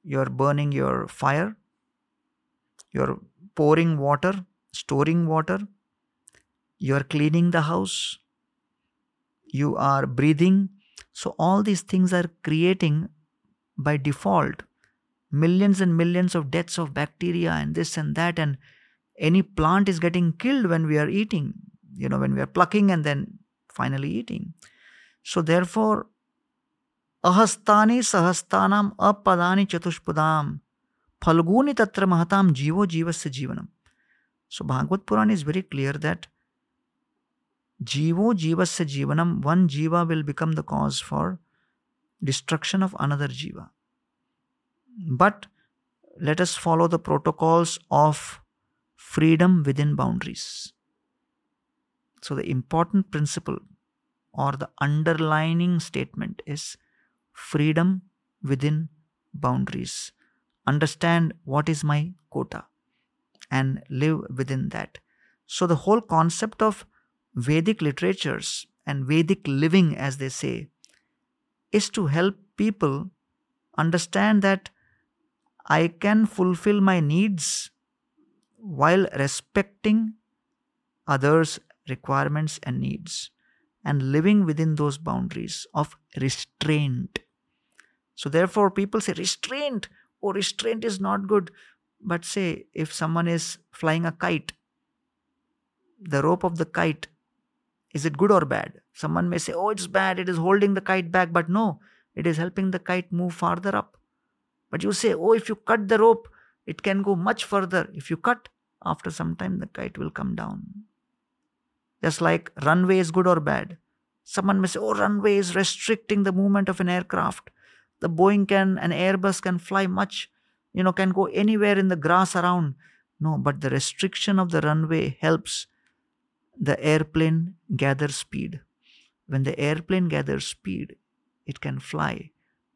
you're burning your fire, you're pouring water, storing water, you're cleaning the house, you are breathing. So all these things are creating by default millions and millions of deaths of bacteria and this and that, and any plant is getting killed when we are eating, when we are plucking and then finally eating. So therefore, ahastani sahastanam apadani chatushpadam phalguni tatra mahatam jivo jivasya jivanam. So Bhagavad Puran is very clear that jivo jivasya jivanam, one jiva will become the cause for destruction of another jiva. But let us follow the protocols of freedom within boundaries. So the important principle or the underlining statement is freedom within boundaries. Understand what is my quota and live within that. So the whole concept of Vedic literatures and Vedic living, as they say, is to help people understand that I can fulfill my needs while respecting others' requirements and needs and living within those boundaries of restraint. So therefore people say, restraint? oh, restraint is not good. But say, if someone is flying a kite, the rope of the kite, is it good or bad? Someone may say, oh, it's bad, it is holding the kite back. But no, it is helping the kite move farther up. But you say, oh, if you cut the rope, it can go much further. If you cut, after some time, the kite will come down. Just like runway is good or bad. Someone may say, oh, runway is restricting the movement of an aircraft. The Boeing can, an Airbus can fly much, you know, can go anywhere in the grass around. No, but the restriction of the runway helps the airplane gather speed. When the airplane gathers speed, it can fly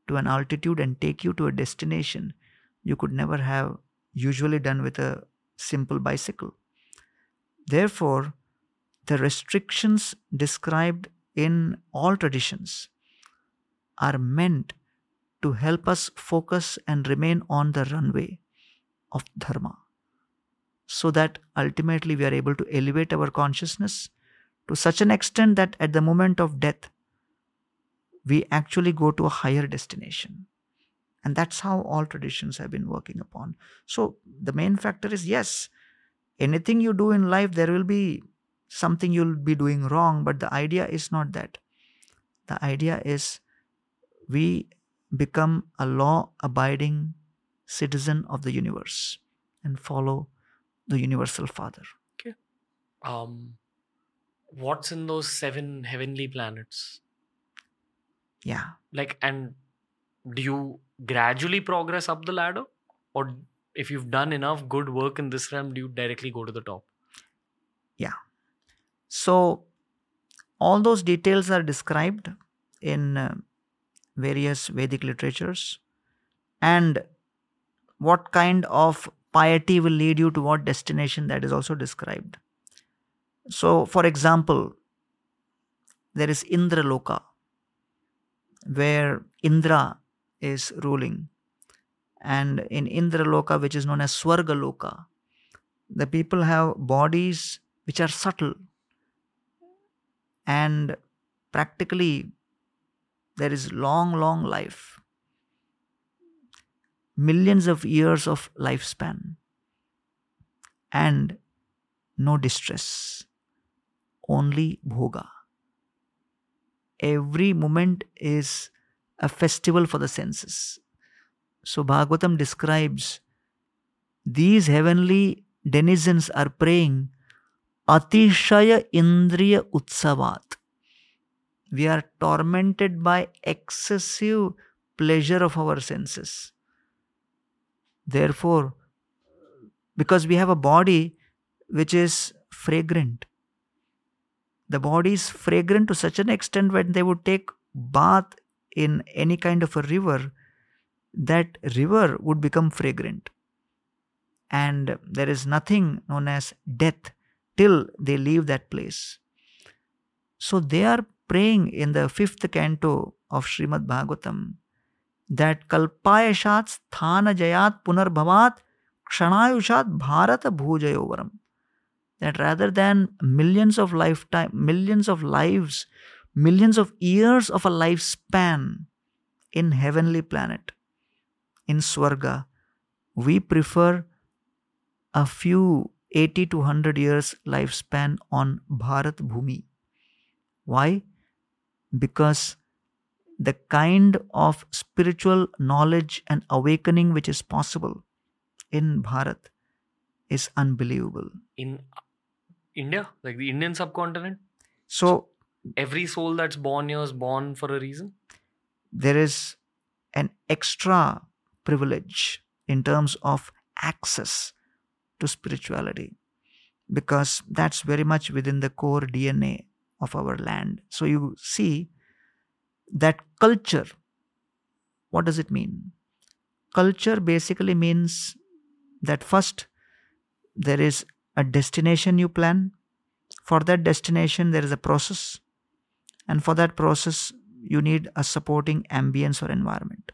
to an altitude and take you to a destination you could never have usually done with a simple bicycle. Therefore, the restrictions described in all traditions are meant to help us focus and remain on the runway of dharma, so that ultimately we are able to elevate our consciousness to such an extent that at the moment of death, we actually go to a higher destination. And that's how all traditions have been working upon. So the main factor is, yes, anything you do in life, there will be something you'll be doing wrong, but the idea is not that. The idea is we become a law-abiding citizen of the universe and follow the Universal Father. Okay. What's in those 7 heavenly planets? Yeah. Like, and do you gradually progress up the ladder? Or if you've done enough good work in this realm, do you directly go to the top? Yeah. So, all those details are described in various Vedic literatures. And what kind of piety will lead you to what destination, that is also described. So, for example, there is Indraloka, where Indra is ruling. And in Indraloka, which is known as Swargaloka, the people have bodies which are subtle. And practically, there is long, long life. Millions of years of lifespan. And no distress. Only bhoga. Every moment is a festival for the senses. So Bhagavatam describes these heavenly denizens are praying Atishaya Indriya Utsavat. We are tormented by excessive pleasure of our senses. Therefore, because we have a body which is fragrant, the body is fragrant to such an extent when they would take bath in any kind of a river, that river would become fragrant. And there is nothing known as death till they leave that place. So they are praying in the 5th canto of Srimad Bhagavatam that kalpayashat sthana jayat punarbhavat kshanayushat bharata bhujayovaram. That rather than millions of lives, millions of years of a lifespan in heavenly planet, in Swarga, we prefer a few 80 to 100 years lifespan on Bharat Bhumi. Why? Because the kind of spiritual knowledge and awakening which is possible in Bharat is unbelievable. In India, like the Indian subcontinent? So every soul that's born here is born for a reason? There is an extra privilege in terms of access to spirituality, because that's very much within the core DNA of our land. So you see that culture, what does it mean? Culture basically means that first there is a destination you plan. For that destination there is a process, and for that process you need a supporting ambience or environment.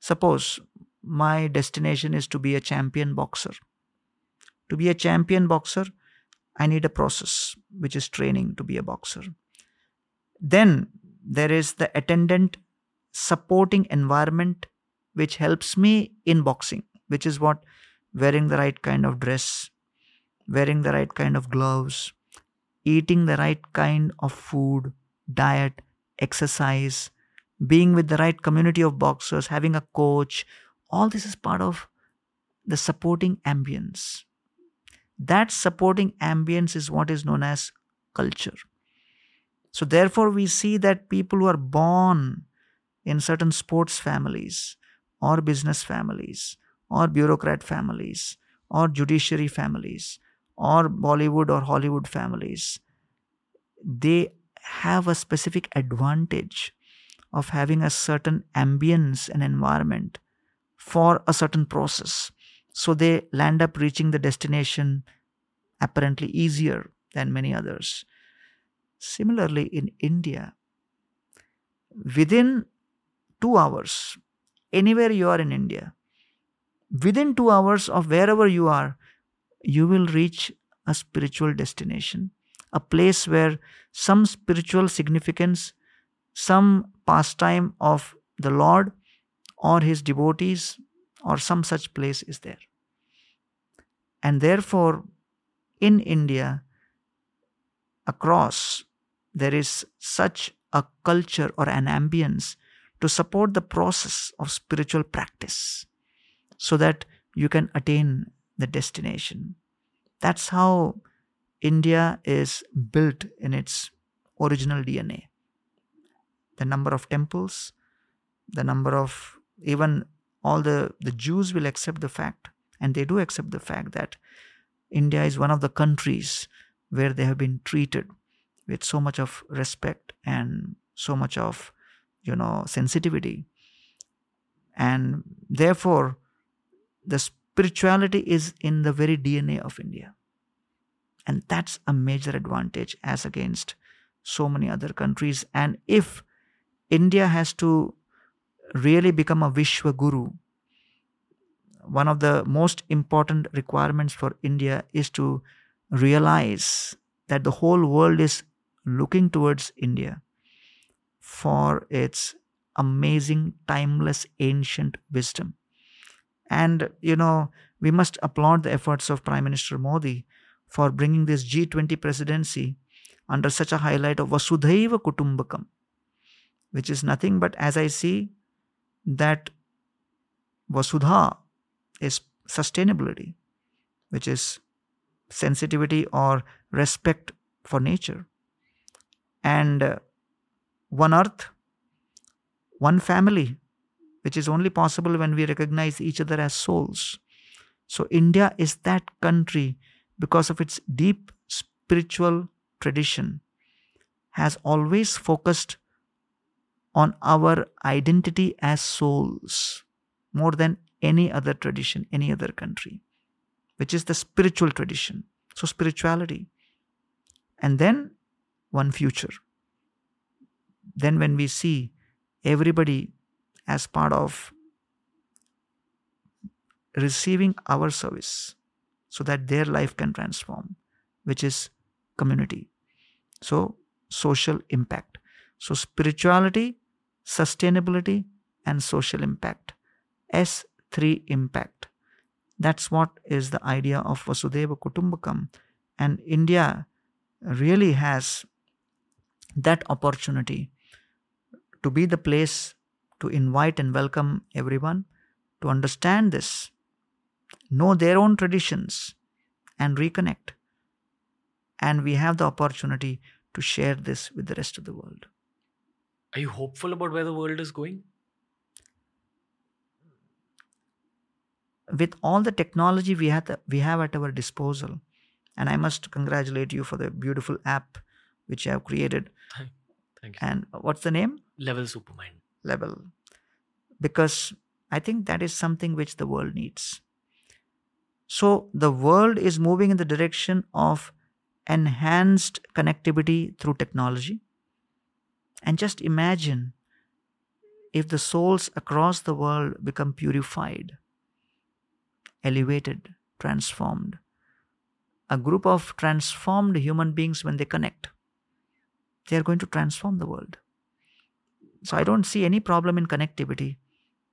Suppose my destination is to be a champion boxer. To be a champion boxer, I need a process, which is training to be a boxer. Then there is the attendant supporting environment which helps me in boxing, which is what? Wearing the right kind of dress, wearing the right kind of gloves, eating the right kind of food, diet, exercise, being with the right community of boxers, having a coach. All this is part of the supporting ambience. That supporting ambience is what is known as culture. So therefore we see that people who are born in certain sports families or business families or bureaucrat families or judiciary families or Bollywood or Hollywood families, they have a specific advantage of having a certain ambience and environment for a certain process. So they land up reaching the destination apparently easier than many others. Similarly, in India, within 2 hours, anywhere you are in India, within 2 hours of wherever you are, you will reach a spiritual destination, a place where some spiritual significance, some pastime of the Lord or his devotees or some such place is there. And therefore, in India, across, there is such a culture or an ambience to support the process of spiritual practice so that you can attain the destination. That's how India is built in its original DNA. The number of temples, the number of, even all the Jews will accept the fact, and they do accept the fact that India is one of the countries where they have been treated with so much of respect and so much of, sensitivity. And therefore, the spirituality is in the very DNA of India. And that's a major advantage as against so many other countries. And if India has to really become a Vishwa Guru, one of the most important requirements for India is to realize that the whole world is looking towards India for its amazing, timeless, ancient wisdom. And, we must applaud the efforts of Prime Minister Modi for bringing this G20 presidency under such a highlight of Vasudhaiva Kutumbakam, which is nothing but, as I see, that Vasudha is sustainability, which is sensitivity or respect for nature. And one earth, one family, which is only possible when we recognize each other as souls. So India is that country because of its deep spiritual tradition has always focused on our identity as souls more than any other tradition, any other country, which is the spiritual tradition. So spirituality. And then one future. Then when we see everybody as part of receiving our service so that their life can transform, which is community. So social impact. So spirituality, sustainability, and social impact. S3 impact. That's what is the idea of Vasudhaiva Kutumbakam. And India really has that opportunity to be the place to invite and welcome everyone to understand this, know their own traditions, and reconnect. And we have the opportunity to share this with the rest of the world. Are you hopeful about where the world is going? With all the technology we have at our disposal, and I must congratulate you for the beautiful app which you have created. Thank you. And what's the name? Level Supermind. Level. Because I think that is something which the world needs. So the world is moving in the direction of enhanced connectivity through technology. And just imagine if the souls across the world become purified, elevated, transformed. A group of transformed human beings, when they connect, they are going to transform the world. So I don't see any problem in connectivity,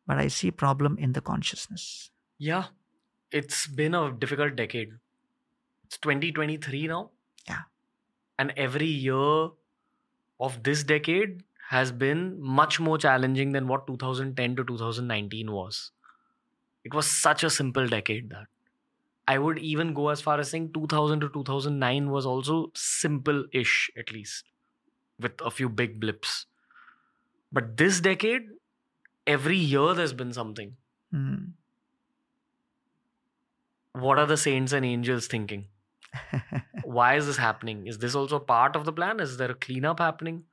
but I see problem in the consciousness. Yeah. It's been a difficult decade. It's 2023 now. Yeah. And every year of this decade has been much more challenging than what 2010 to 2019 was. It was such a simple decade that I would even go as far as saying 2000 to 2009 was also simple-ish, at least, with a few big blips. But this decade, every year there's been something. Mm. What are the saints and angels thinking? Why is this happening? Is this also part of the plan? Is there a cleanup happening?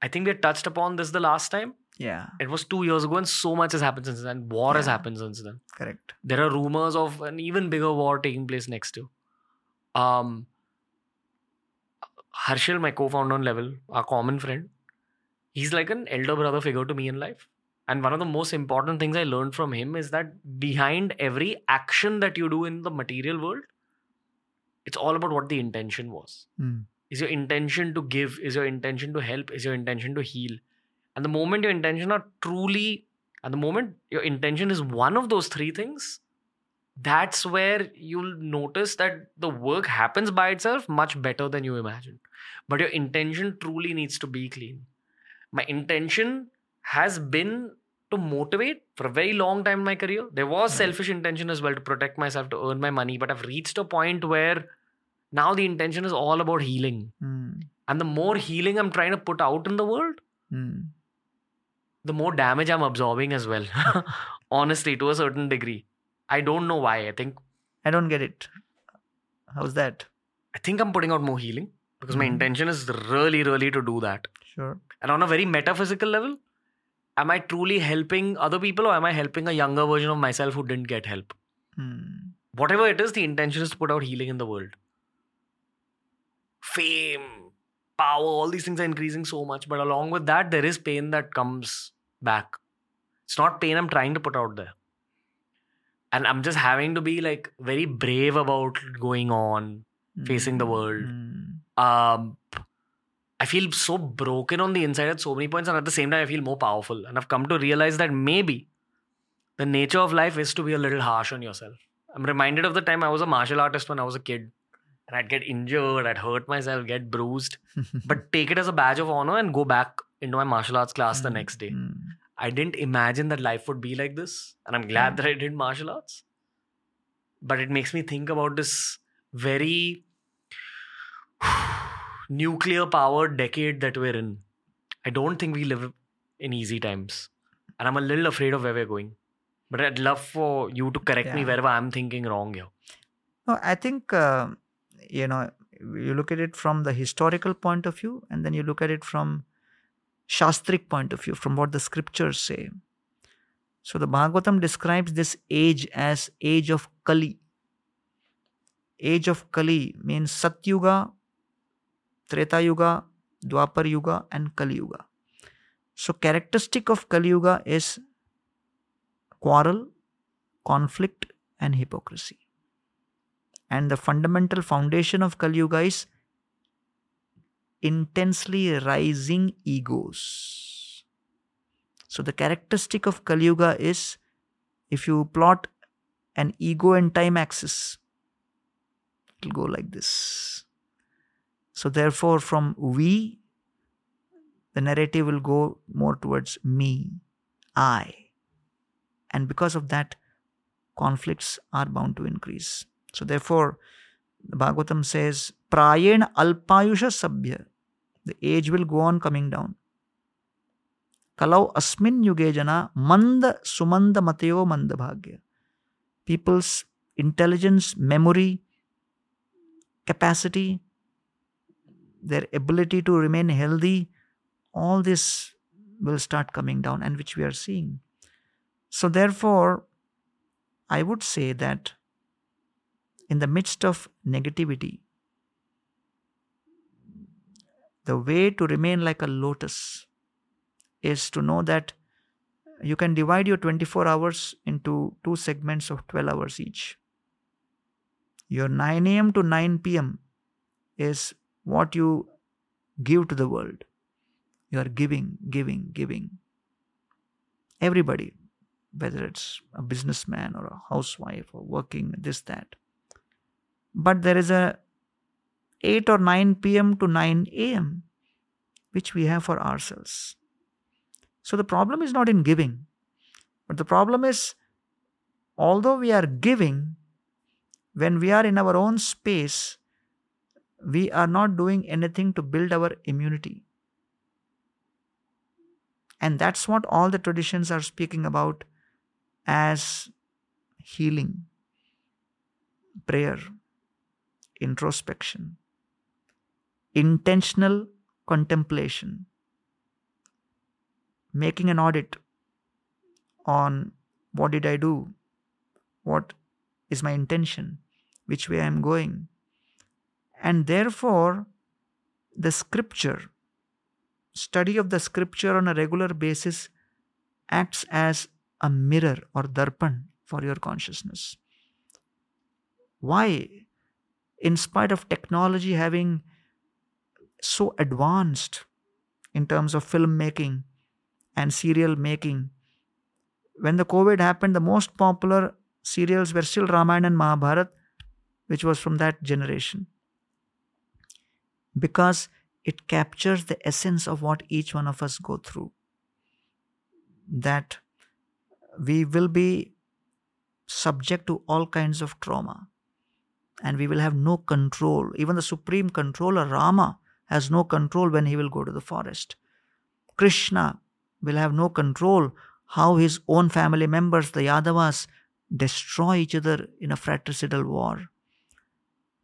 I think we touched upon this the last time. Yeah. It was 2 years ago and so much has happened since then. War has happened since then. Correct. There are rumors of an even bigger war taking place next year. Harshil, my co-founder on Level, our common friend, he's like an elder brother figure to me in life. And one of the most important things I learned from him is that behind every action that you do in the material world, it's all about what the intention was. Mm. Is your intention to give? Is your intention to help? Is your intention to heal? And the moment your intention are truly, and the moment your intention is one of those three things, that's where you'll notice that the work happens by itself much better than you imagined. But your intention truly needs to be clean. My intention has been to motivate for a very long time in my career. There was selfish intention as well to protect myself, to earn my money. But I've reached a point where now the intention is all about healing. Mm. And the more healing I'm trying to put out in the world, the more damage I'm absorbing as well. Honestly, to a certain degree. I don't know why. I think I don't get it. How's that? I think I'm putting out more healing because my intention is really, really to do that. Sure. And on a very metaphysical level, am I truly helping other people or am I helping a younger version of myself who didn't get help? Hmm. Whatever it is, the intention is to put out healing in the world. Fame, power, all these things are increasing so much. But along with that, there is pain that comes back. It's not pain I'm trying to put out there. And I'm just having to be like very brave about going on, facing the world. I feel so broken on the inside at so many points, and at the same time, I feel more powerful. And I've come to realize that maybe the nature of life is to be a little harsh on yourself. I'm reminded of the time I was a martial artist when I was a kid, and I'd get injured, I'd hurt myself, get bruised, but take it as a badge of honor and go back into my martial arts class the next day. I didn't imagine that life would be like this, and I'm glad that I did martial arts. But it makes me think about this very nuclear power decade that we're in. I don't think we live in easy times. And I'm a little afraid of where we're going. But I'd love for you to correct me wherever I'm thinking wrong here. No, I think, you look at it from the historical point of view, and then you look at it from Shastric point of view, from what the scriptures say. So the Bhagavatam describes this age as age of Kali. Age of Kali means Satyuga, Treta Yuga, Dwapar Yuga and Kali Yuga. So characteristic of Kali Yuga is quarrel, conflict and hypocrisy. And the fundamental foundation of Kali Yuga is intensely rising egos. So the characteristic of Kali Yuga is, if you plot an ego and time axis, it will go like this. So therefore, from we, the narrative will go more towards me, I. And because of that, conflicts are bound to increase. So therefore, the Bhagavatam says, Prayen alpayusha sabhya. The age will go on coming down. Kalau asmin yuge jana manda sumanda mateo manda bhagya. People's intelligence, memory, capacity, their ability to remain healthy, all this will start coming down, and which we are seeing. So therefore, I would say that in the midst of negativity, the way to remain like a lotus is to know that you can divide your 24 hours into two segments of 12 hours each. Your 9 a.m. to 9 p.m. is what you give to the world. You are giving, giving, giving. Everybody, whether it's a businessman or a housewife or working, this, that. But there is a 8 or 9 p.m. to 9 a.m. which we have for ourselves. So the problem is not in giving, but the problem is, although we are giving, when we are in our own space, we are not doing anything to build our immunity. And that's what all the traditions are speaking about as healing, prayer, introspection, intentional contemplation, making an audit on what did I do, what is my intention, which way I am going. And therefore, the scripture, study of the scripture on a regular basis acts as a mirror or darpan for your consciousness. Why? In spite of technology having so advanced in terms of filmmaking and serial making, when the COVID happened, the most popular serials were still Ramayana and Mahabharata, which was from that generation. Because it captures the essence of what each one of us go through. That we will be subject to all kinds of trauma. And we will have no control. Even the supreme controller, Rama, has no control when he will go to the forest. Krishna will have no control how his own family members, the Yadavas, destroy each other in a fratricidal war.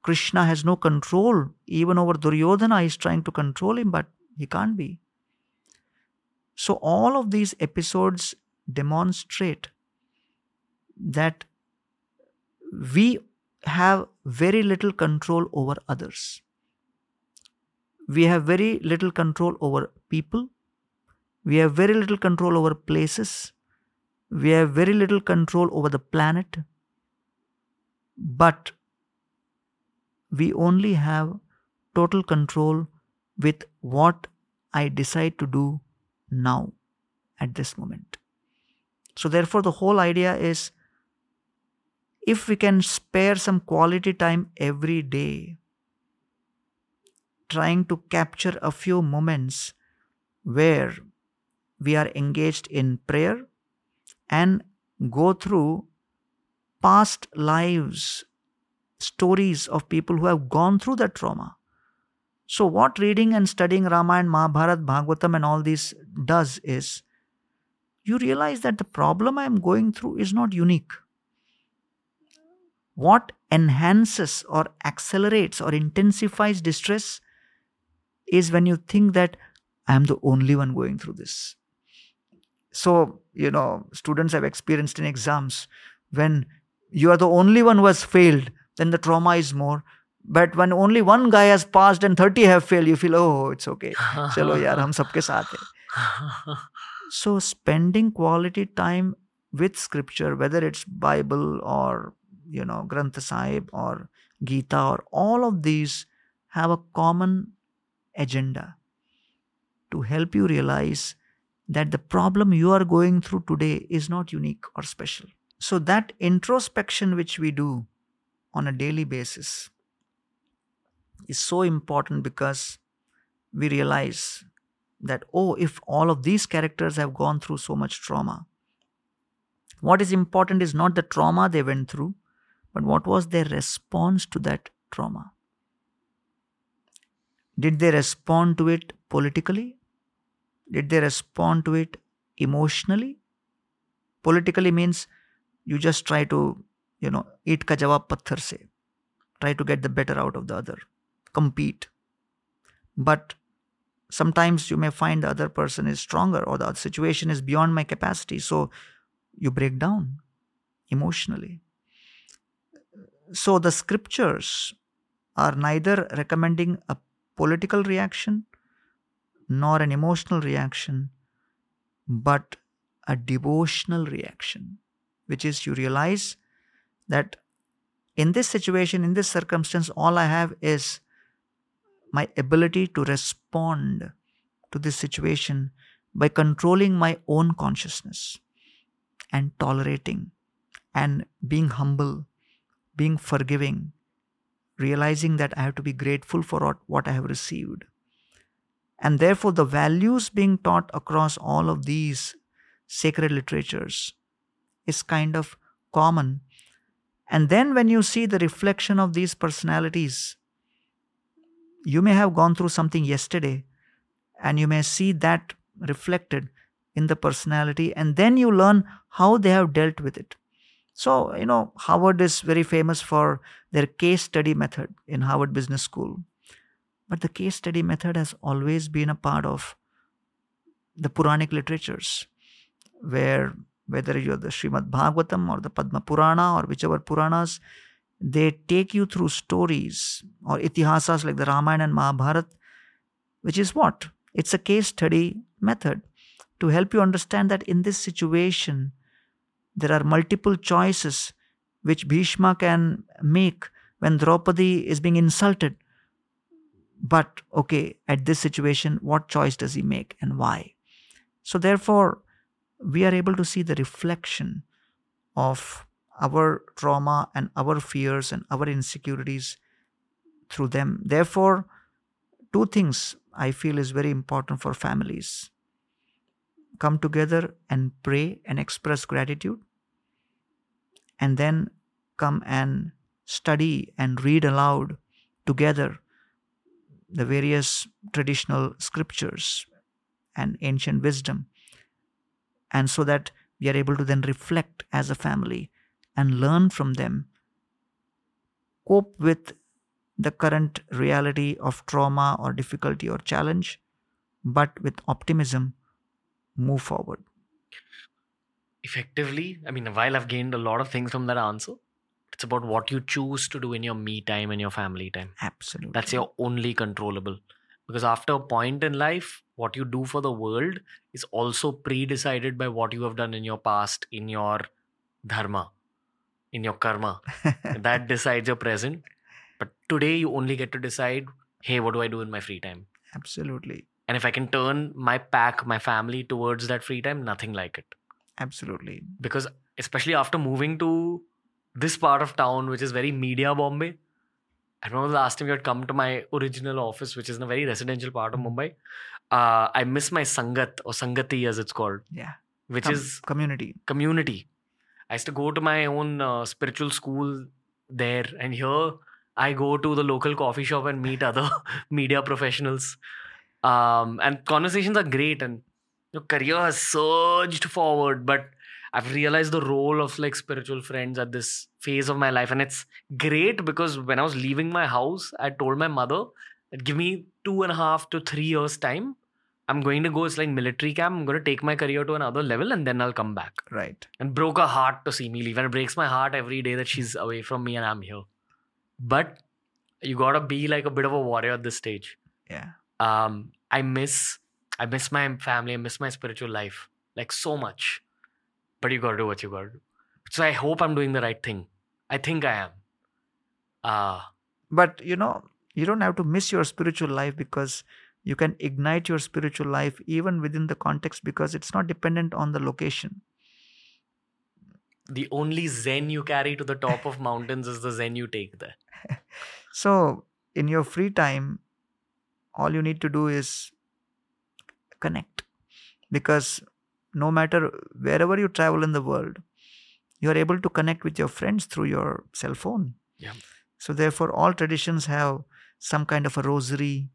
Krishna has no control even over Duryodhana. He's trying to control him, but he can't be. So all of these episodes demonstrate that we have very little control over others. We have very little control over people. We have very little control over places. We have very little control over the planet. But we only have total control with what I decide to do now, at this moment. So therefore, the whole idea is, if we can spare some quality time every day, trying to capture a few moments where we are engaged in prayer and go through past lives, stories of people who have gone through that trauma. So what reading and studying Ramayana, Mahabharata, Bhagavatam and all this does is, you realize that the problem I am going through is not unique. What enhances or accelerates or intensifies distress is when you think that I am the only one going through this. So, you know, students have experienced in exams, when you are the only one who has failed, then the trauma is more. But when only one guy has passed and 30 have failed, you feel, oh, it's okay. Chalo yaar, hum sabke saath hai. So spending quality time with scripture, whether it's Bible or, you know, Granth Sahib or Gita, or all of these have a common agenda to help you realize that the problem you are going through today is not unique or special. So that introspection which we do on a daily basis is so important, because we realize that, oh, if all of these characters have gone through so much trauma, what is important is not the trauma they went through, but what was their response to that trauma. Did they respond to it politically? Did they respond to it emotionally? Politically means you just try to, you know, eat ka jawab patthar se. Try to get the better out of the other. Compete. But sometimes you may find the other person is stronger or the situation is beyond my capacity. So you break down emotionally. So the scriptures are neither recommending a political reaction nor an emotional reaction, but a devotional reaction, which is you realize that in this situation, in this circumstance, all I have is my ability to respond to this situation by controlling my own consciousness. and tolerating and being humble, being forgiving, realizing that I have to be grateful for what I have received. And therefore, the values being taught across all of these sacred literatures is kind of common. And then when you see the reflection of these personalities, you may have gone through something yesterday and you may see that reflected in the personality, and then you learn how they have dealt with it. So, you know, Harvard is very famous for their case study method in Harvard Business School. But the case study method has always been a part of the Puranic literatures, where whether you're the Srimad Bhagavatam or the Padma Purana or whichever Puranas, they take you through stories or itihasas like the Ramayana and Mahabharata, which is what? It's a case study method to help you understand that in this situation, there are multiple choices which Bhishma can make when Draupadi is being insulted. But, okay, at this situation, what choice does he make and why? So therefore, we are able to see the reflection of our trauma and our fears and our insecurities through them. Therefore, two things I feel is very important for families. Come together and pray and express gratitude, and then come and study and read aloud together the various traditional scriptures and ancient wisdom, and so that we are able to then reflect as a family and learn from them, cope with the current reality of trauma or difficulty or challenge, but with optimism, move forward. Effectively, I mean, while I've gained a lot of things from that answer, it's about what you choose to do in your me time and your family time. Absolutely. That's your only controllable. Because after a point in life, what you do for the world is also pre-decided by what you have done in your past, in your dharma, in your karma. That decides your present. But today you only get to decide, hey, what do I do in my free time? Absolutely. And if I can turn my family towards that free time, nothing like it. Absolutely. Because especially after moving to this part of town, which is very media Bombay. I remember the last time you had come to my original office, which is in a very residential part of Mumbai. I miss my Sangat or Sangati as it's called. Yeah. Which is community. Community. I used to go to my own spiritual school there, and here I go to the local coffee shop and meet other media professionals. And conversations are great, and your career has surged forward, but I've realized the role of like spiritual friends at this phase of my life. And it's great because when I was leaving my house, I told my mother that give me 2.5 to 3 years time. I'm going to go, it's like military camp. I'm going to take my career to another level and then I'll come back. Right. And broke her heart to see me leave. And it breaks my heart every day that she's away from me and I'm here. But you got to be like a bit of a warrior at this stage. Yeah. I miss my family. I miss my spiritual life like so much. But you got to do what you got to do. So I hope I'm doing the right thing. I think I am. But you know, you don't have to miss your spiritual life, because you can ignite your spiritual life even within the context, because it's not dependent on the location. The only Zen you carry to the top of mountains is the Zen you take there. So in your free time, all you need to do is connect, because no matter wherever you travel in the world, you are able to connect with your friends through your cell phone. Yeah. So therefore, all traditions have some kind of a rosary,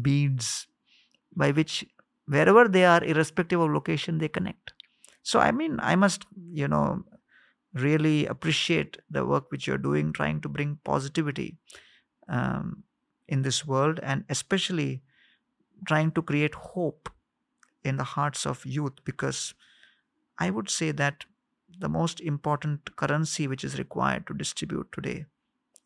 beads, by which wherever they are, irrespective of location, they connect. So I mean, I must, you know, really appreciate the work which you're doing, trying to bring positivity in this world, and especially trying to create hope in the hearts of youth, because I would say that the most important currency which is required to distribute today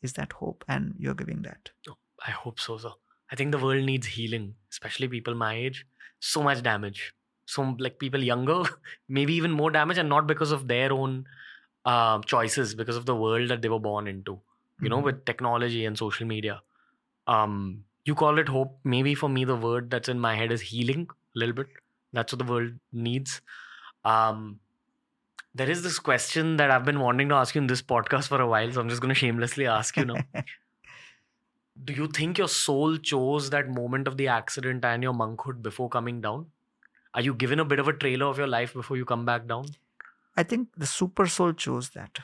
is that hope, and you're giving that. Oh, I hope so, sir. I think the world needs healing, especially people my age. So much damage. So like people younger, maybe even more damage, and not because of their own choices, because of the world that they were born into, you know, with technology and social media. You call it hope. Maybe for me, the word that's in my head is healing a little bit. That's what the world needs. There is this question that I've been wanting to ask you in this podcast for a while, so I'm just going to shamelessly ask you now. Do you think your soul chose that moment of the accident and your monkhood before coming down? Are you given a bit of a trailer of your life before you come back down? I think the super soul chose that.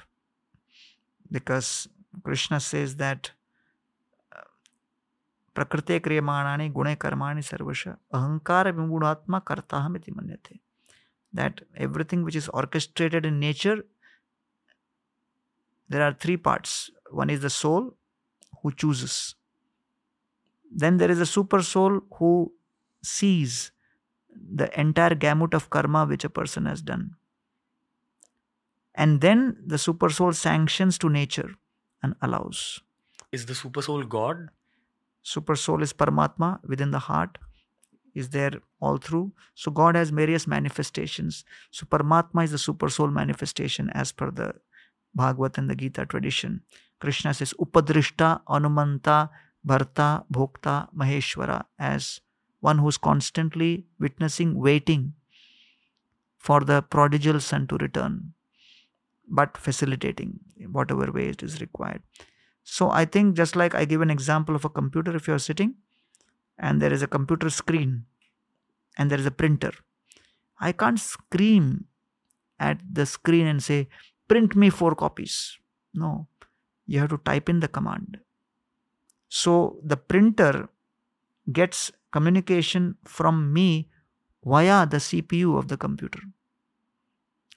Because Krishna says that Prakriti kriyamanani gune karmani sarvasha ahankara vimunatma kartaham iti manyate. That everything which is orchestrated in nature, there are three parts. One is the soul who chooses. Then there is a super soul who sees the entire gamut of karma which a person has done. And then the super soul sanctions to nature and allows. Is the super soul God? Super soul is Paramatma within the heart. Is there all through. So God has various manifestations. So Paramatma is the super soul manifestation as per the Bhagavad and the Gita tradition. Krishna says Upadrishta, Anumanta, Bharta, Bhokta, Maheshwara, as one who is constantly witnessing, waiting for the prodigal son to return, but facilitating in whatever way it is required. So I think, just like I give an example of a computer, if you are sitting and there is a computer screen and there is a printer. I can't scream at the screen and say, print me 4 copies. No, you have to type in the command. So the printer gets communication from me via the CPU of the computer.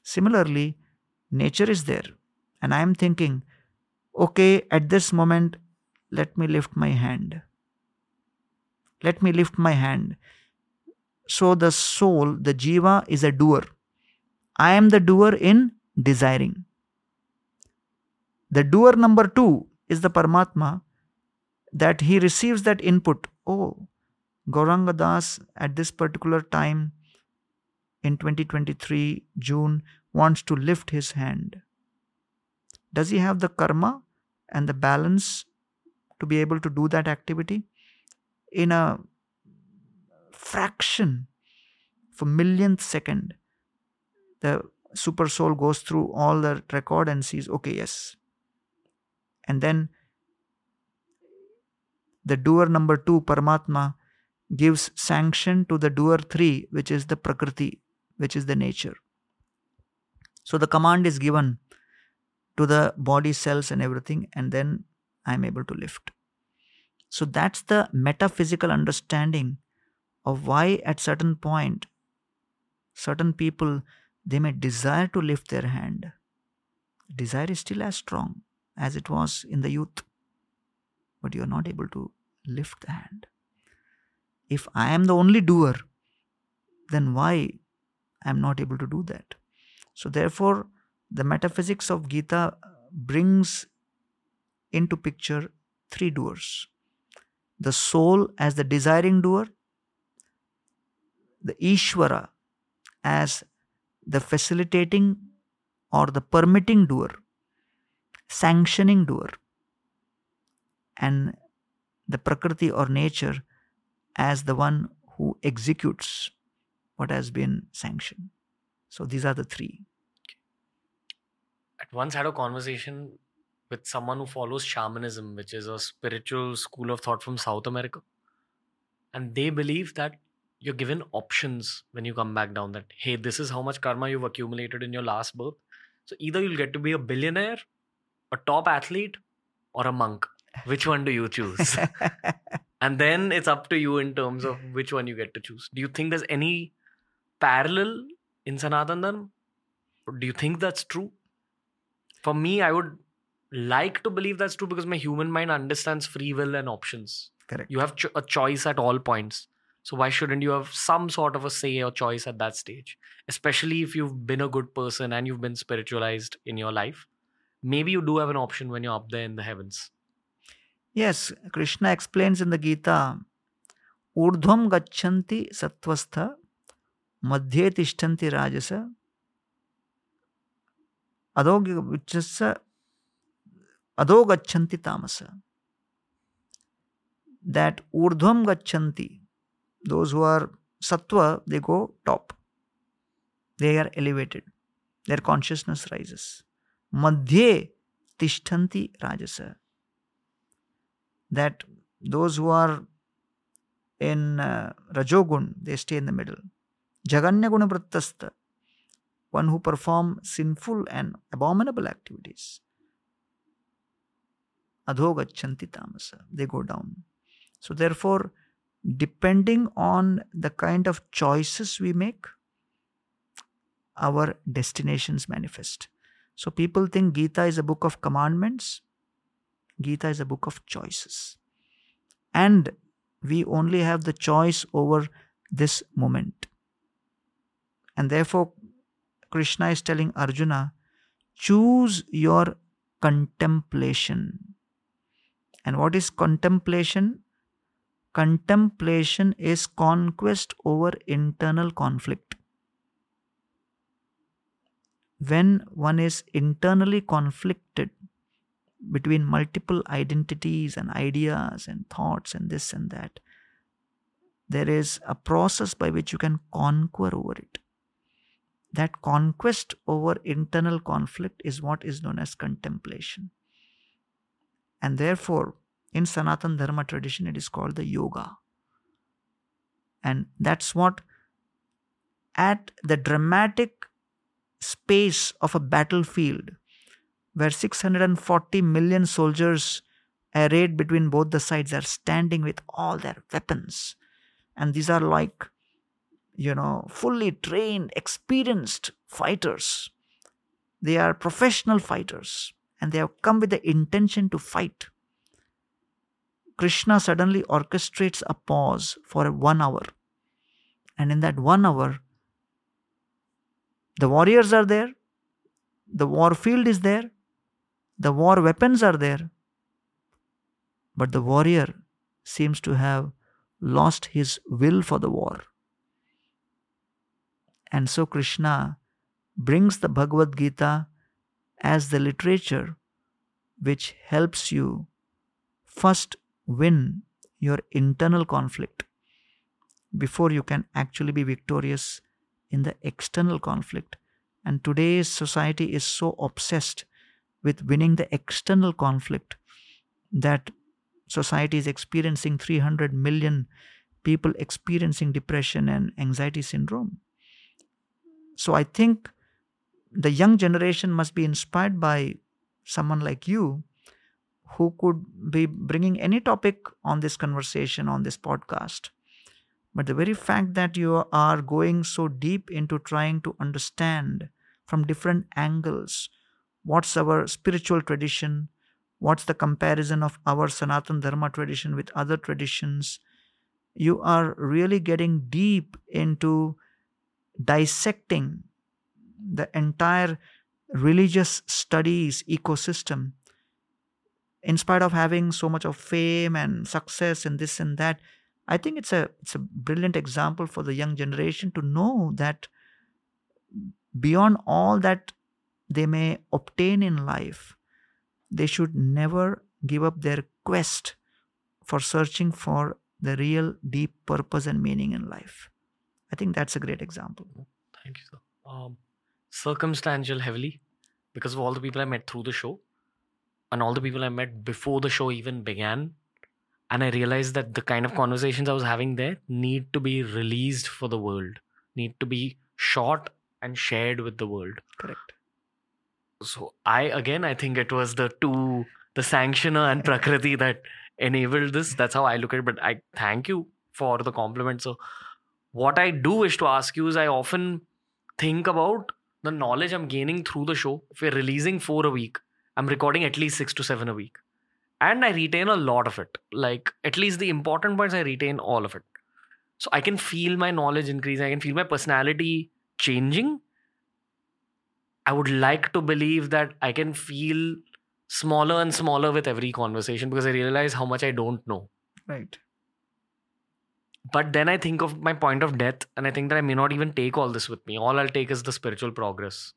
Similarly, nature is there and I am thinking, okay, at this moment, let me lift my hand. Let me lift my hand. So the soul, the Jiva, is a doer. I am the doer in desiring. The doer number 2 is the Paramatma, that he receives that input. Oh, Gauranga Das at this particular time in 2023, June, wants to lift his hand. Does he have the karma and the balance to be able to do that activity? In a fraction for millionth second, the super soul goes through all the record and sees, okay, yes. And then the doer number 2, Paramatma, gives sanction to the doer 3, which is the Prakriti, which is the nature. So the command is given to the body cells and everything, and then I am able to lift. So that's the metaphysical understanding of why at certain point, certain people, they may desire to lift their hand. Desire is still as strong as it was in the youth, but you are not able to lift the hand. If I am the only doer, then why I am not able to do that? So therefore, the metaphysics of Gita brings into picture 3 doers. The soul as the desiring doer, the Ishwara as the facilitating or the permitting doer, sanctioning doer, and the Prakriti or nature as the one who executes what has been sanctioned. So these are the 3. At once I had a conversation with someone who follows shamanism, which is a spiritual school of thought from South America. And they believe that you're given options when you come back down, that, hey, this is how much karma you've accumulated in your last birth. So either you'll get to be a billionaire, a top athlete, or a monk. Which one do you choose? And then it's up to you in terms of which one you get to choose. Do you think there's any parallel in Sanatan Dharma? Do you think that's true? For me, I would like to believe that's true because my human mind understands free will and options. Correct. You have a choice at all points. So why shouldn't you have some sort of a say or choice at that stage? Especially if you've been a good person and you've been spiritualized in your life. Maybe you do have an option when you're up there in the heavens. Yes, Krishna explains in the Gita, Urdhvam gacchanti sattvastha madhye tishtanti rajasa adogicchasa Adho gacchanti tamasa. That urdhvam gacchanti, those who are sattva, they go top. They are elevated. their consciousness rises. Madhye tishtanti rajasa. That those who are in Rajogun, they stay in the middle. Jaganya guna prattasta, one who performs sinful and abominable activities. Adhogachanti tamasa, they go down. So therefore, depending on the kind of choices we make, our destinations manifest. So people think Gita is a book of commandments. Gita is a book of choices. And we only have the choice over this moment. And therefore, Krishna is telling Arjuna, choose your contemplation. And what is contemplation? Contemplation is conquest over internal conflict. When one is internally conflicted between multiple identities and ideas and thoughts and this and that, there is a process by which you can conquer over it. That conquest over internal conflict is what is known as contemplation. And therefore, in Sanatan Dharma tradition, it is called the yoga. And that's what, at the dramatic space of a battlefield, where 640 million soldiers arrayed between both the sides are standing with all their weapons. And these are like, fully trained, experienced fighters. They are professional fighters. And they have come with the intention to fight. Krishna suddenly orchestrates a pause for 1 hour. And in that 1 hour, the warriors are there, the war field is there, the war weapons are there. But the warrior seems to have lost his will for the war. And so Krishna brings the Bhagavad Gita as the literature which helps you first win your internal conflict before you can actually be victorious in the external conflict. And today's society is so obsessed with winning the external conflict that society is experiencing 300 million people experiencing depression and anxiety syndrome. So I think the young generation must be inspired by someone like you, who could be bringing any topic on this conversation, on this podcast. But the very fact that you are going so deep into trying to understand from different angles, what's our spiritual tradition, what's the comparison of our Sanatan Dharma tradition with other traditions, you are really getting deep into dissecting the entire religious studies ecosystem. In spite of having so much of fame and success and this and that, I think it's a brilliant example for the young generation to know that beyond all that they may obtain in life, they should never give up their quest for searching for the real deep purpose and meaning in life. I think that's a great example. Thank you, sir. Circumstantial heavily, because of all the people I met through the show, and all the people I met before the show even began. And I realized that the kind of conversations I was having there need to be released for the world, need to be shot and shared with the world. Correct. So I think it was the sanctioner and Prakriti that enabled this. That's how I look at it. But I thank you for the compliment. So what I do wish to ask you is, I often think about the knowledge I'm gaining through the show. If we're releasing 4 a week, I'm recording at least 6 to 7 a week. And I retain a lot of it. Like, at least the important points, I retain all of it. So I can feel my knowledge increasing. I can feel my personality changing. I would like to believe that I can feel smaller and smaller with every conversation, because I realize how much I don't know. Right. But then I think of my point of death, and I think that I may not even take all this with me. All I'll take is the spiritual progress.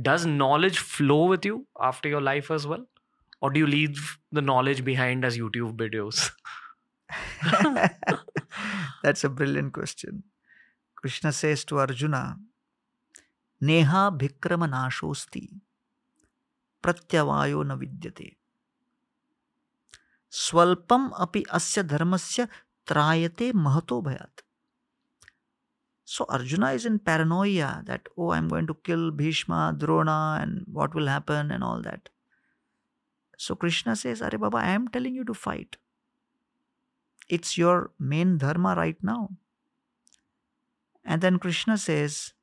Does knowledge flow with you after your life as well? Or do you leave the knowledge behind as YouTube videos? That's a brilliant question. Krishna says to Arjuna, Neha bhikrama nashosti pratyavayo na vidyate. Swalpam api asya dharmasya trayate mahato bhayat. So Arjuna is in paranoia that, oh, I'm going to kill Bhishma, Drona, and what will happen and all that. So Krishna says, Are Baba, I am telling you to fight. It's your main dharma right now. And then Krishna says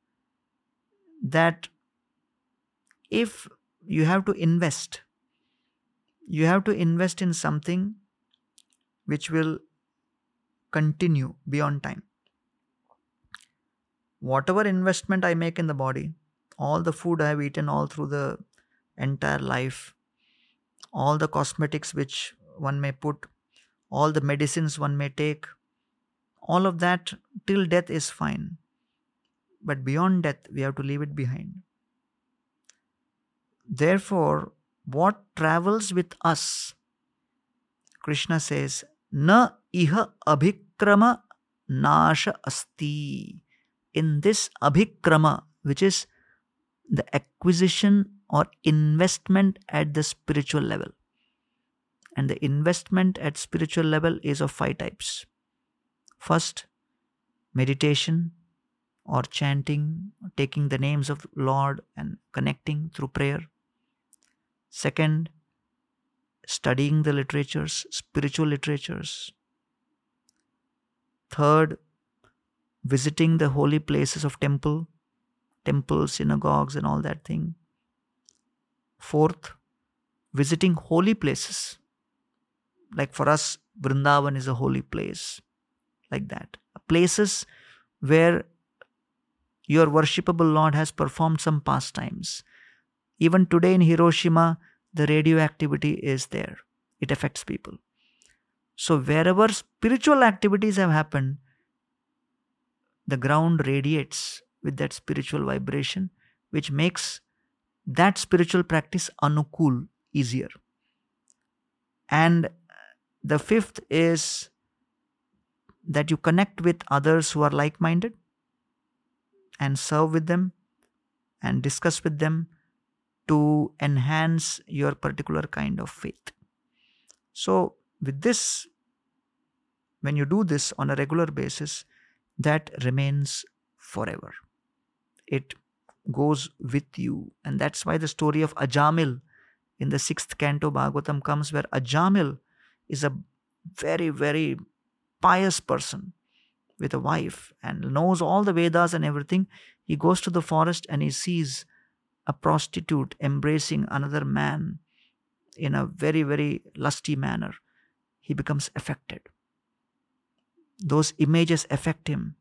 that if you have to invest in something which will continue beyond time. Whatever investment I make in the body, all the food I have eaten all through the entire life, all the cosmetics which one may put, all the medicines one may take, all of that till death is fine. But beyond death, we have to leave it behind. Therefore, what travels with us, Krishna says, na iha abhikrama nasha asti. In this abhikrama, which is the acquisition or investment at the spiritual level. And the investment at spiritual level is of 5 types. First, meditation or chanting, or taking the names of Lord and connecting through prayer. Second, studying the literatures, spiritual literatures. Third, visiting the holy places of temples, synagogues and all that thing. Fourth, visiting holy places. Like for us, Vrindavan is a holy place. Like that. Places where your worshipable Lord has performed some pastimes. Even today in Hiroshima, the radioactivity is there. It affects people. So wherever spiritual activities have happened, the ground radiates with that spiritual vibration, which makes that spiritual practice anukul, easier. And the fifth is that you connect with others who are like-minded and serve with them and discuss with them to enhance your particular kind of faith. So with this, when you do this on a regular basis, that remains forever. It goes with you. And that's why the story of Ajamil in the 6th canto Bhagavatam comes, where Ajamil is a very, very pious person with a wife and knows all the Vedas and everything. He goes to the forest and he sees a prostitute embracing another man in a very, very lusty manner. He becomes affected. Those images affect him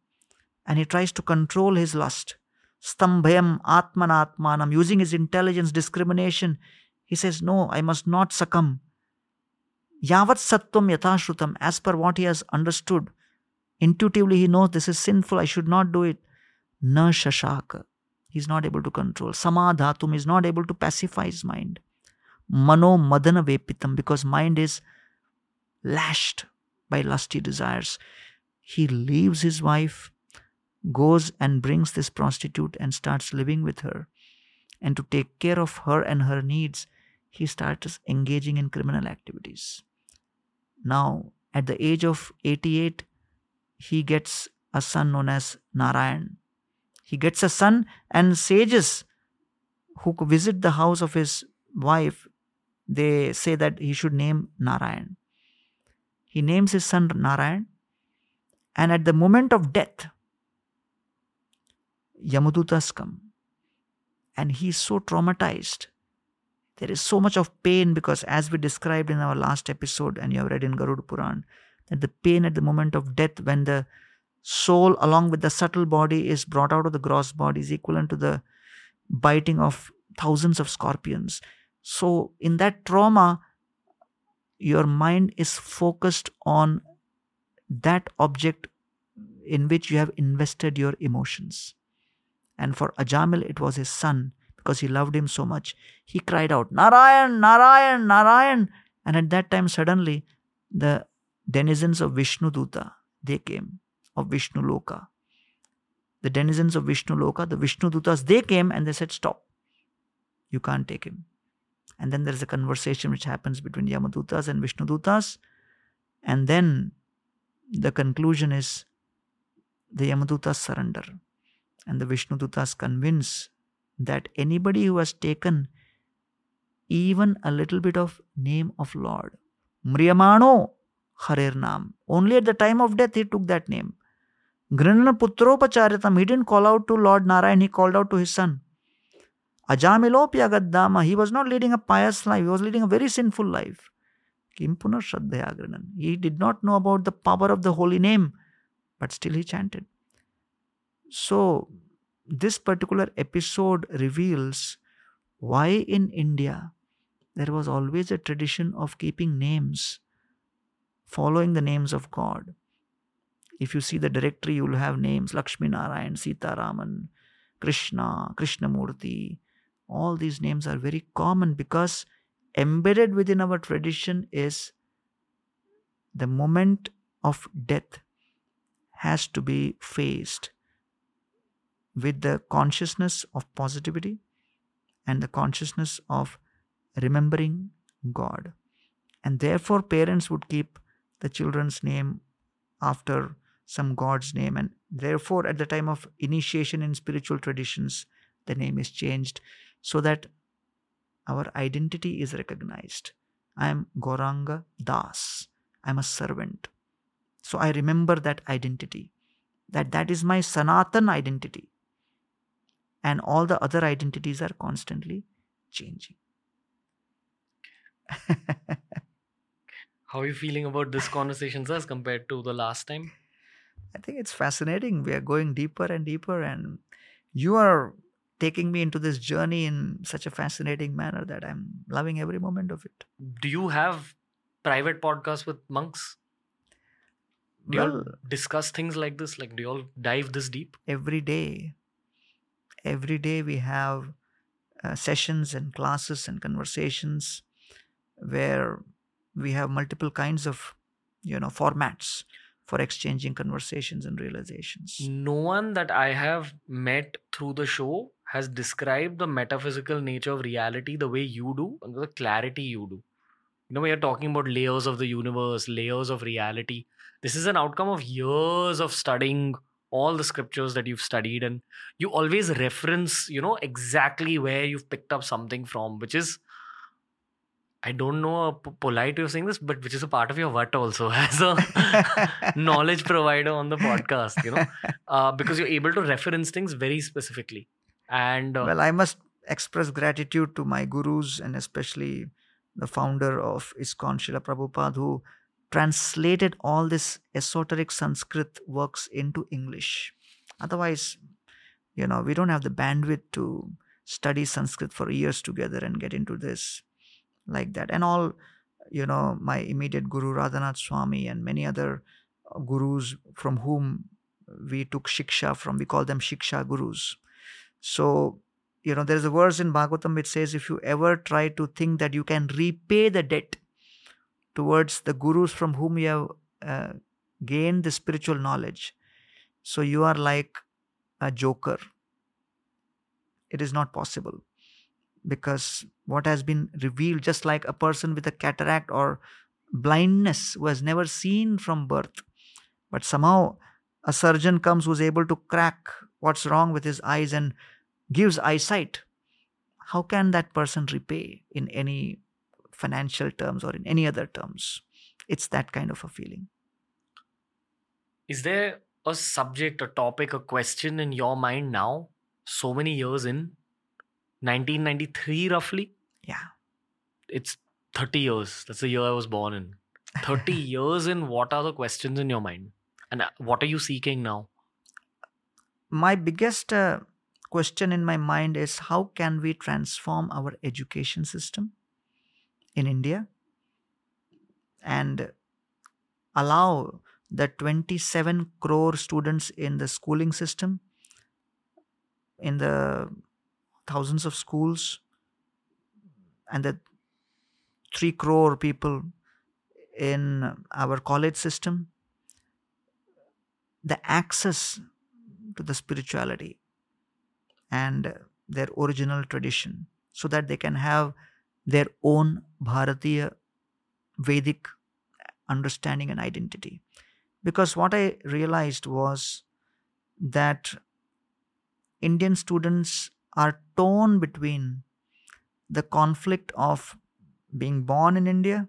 and he tries to control his lust. Stambhayam atmanatmanam, using his intelligence, discrimination, he says, no, I must not succumb. Yavat sattvam yathashrutam, as per what he has understood, intuitively he knows this is sinful, I should not do it. Na shashaka, he is not able to control. Samadhatum, is not able to pacify his mind. Mano madana vepitam, because mind is lashed by lusty desires. He leaves his wife, goes and brings this prostitute and starts living with her. And to take care of her and her needs, he starts engaging in criminal activities. Now, at the age of 88, he gets a son known as Narayan. He gets a son, and sages who visit the house of his wife, they say that he should name Narayan. He names his son Narayan, and at the moment of death, Yamadutas come. And he is so traumatized. There is so much of pain, because as we described in our last episode and you have read in Garud Puran, that the pain at the moment of death, when the soul along with the subtle body is brought out of the gross body, is equivalent to the biting of thousands of scorpions. So in that trauma, your mind is focused on that object in which you have invested your emotions. And for Ajamil, it was his son, because he loved him so much. He cried out, Narayan, Narayan, Narayan. And at that time, suddenly, the denizens of Vishnu Duta, they came, of Vishnu Loka. the denizens of Vishnu Loka, the Vishnu Dutas, they came and they said, stop. You can't take him. And then there's a conversation which happens between Yamadutas and Vishnu Dutas. And then the conclusion is the Yamadutas surrender. And the Vishnu Dutas convince that anybody who has taken even a little bit of name of Lord, Mriyamano Harer Nam, only at the time of death he took that name. Grinana Putropacharitam, he didn't call out to Lord Narayan, he called out to his son. Ajamilopya Gaddama, he was not leading a pious life, he was leading a very sinful life. Kimpuna Shraddhaya Grinan, he did not know about the power of the holy name, but still he chanted. So, this particular episode reveals why in India there was always a tradition of keeping names, following the names of God. If you see the directory, you will have names, Lakshmi Narayan, Sita Raman, Krishna, Krishnamurti. All these names are very common because embedded within our tradition is the moment of death has to be faced with the consciousness of positivity and the consciousness of remembering God. And therefore, parents would keep the children's name after some God's name, and therefore at the time of initiation in spiritual traditions, the name is changed so that our identity is recognized. I am Gauranga Das. I am a servant. So I remember that identity. That is my Sanatan identity. And all the other identities are constantly changing. How are you feeling about this conversation, sir, as compared to the last time? I think it's fascinating. We are going deeper and deeper, and you are taking me into this journey in such a fascinating manner that I'm loving every moment of it. Do you have private podcasts with monks? Do you all discuss things like this? Like, do you all dive this deep? Every day we have sessions and classes and conversations where we have multiple kinds of, formats for exchanging conversations and realizations. No one that I have met through the show has described the metaphysical nature of reality the way you do and the clarity you do. We are talking about layers of the universe, layers of reality. This is an outcome of years of studying all the scriptures that you've studied, and you always reference, exactly where you've picked up something from, which is, I don't know a polite way of saying this, but which is a part of your what also as a knowledge provider on the podcast, because you're able to reference things very specifically. And well, I must express gratitude to my gurus and especially the founder of ISKCON, Srila Prabhupada, who translated all this esoteric Sanskrit works into English. Otherwise, we don't have the bandwidth to study Sanskrit for years together and get into this like that. And all, my immediate guru Radhanath Swami and many other gurus from whom we took shiksha from, we call them shiksha gurus. So, there's a verse in Bhagavatam which says, if you ever try to think that you can repay the debt towards the gurus from whom you have gained the spiritual knowledge, so you are like a joker. It is not possible. Because what has been revealed, just like a person with a cataract or blindness who has never seen from birth, but somehow a surgeon comes who's able to crack what's wrong with his eyes and gives eyesight. How can that person repay in any financial terms or in any other terms? It's that kind of a feeling. Is there a subject, a topic, a question in your mind now, so many years in? 1993 roughly? Yeah. It's 30 years. That's the year I was born in. 30 years in, what are the questions in your mind? And what are you seeking now? My biggest question in my mind is, how can we transform our education system in India and allow the 27 crore students in the schooling system, in the thousands of schools, and the 3 crore people in our college system, the access to the spirituality and their original tradition, so that they can have their own Bharatiya Vedic understanding and identity. Because what I realized was that Indian students are torn between the conflict of being born in India,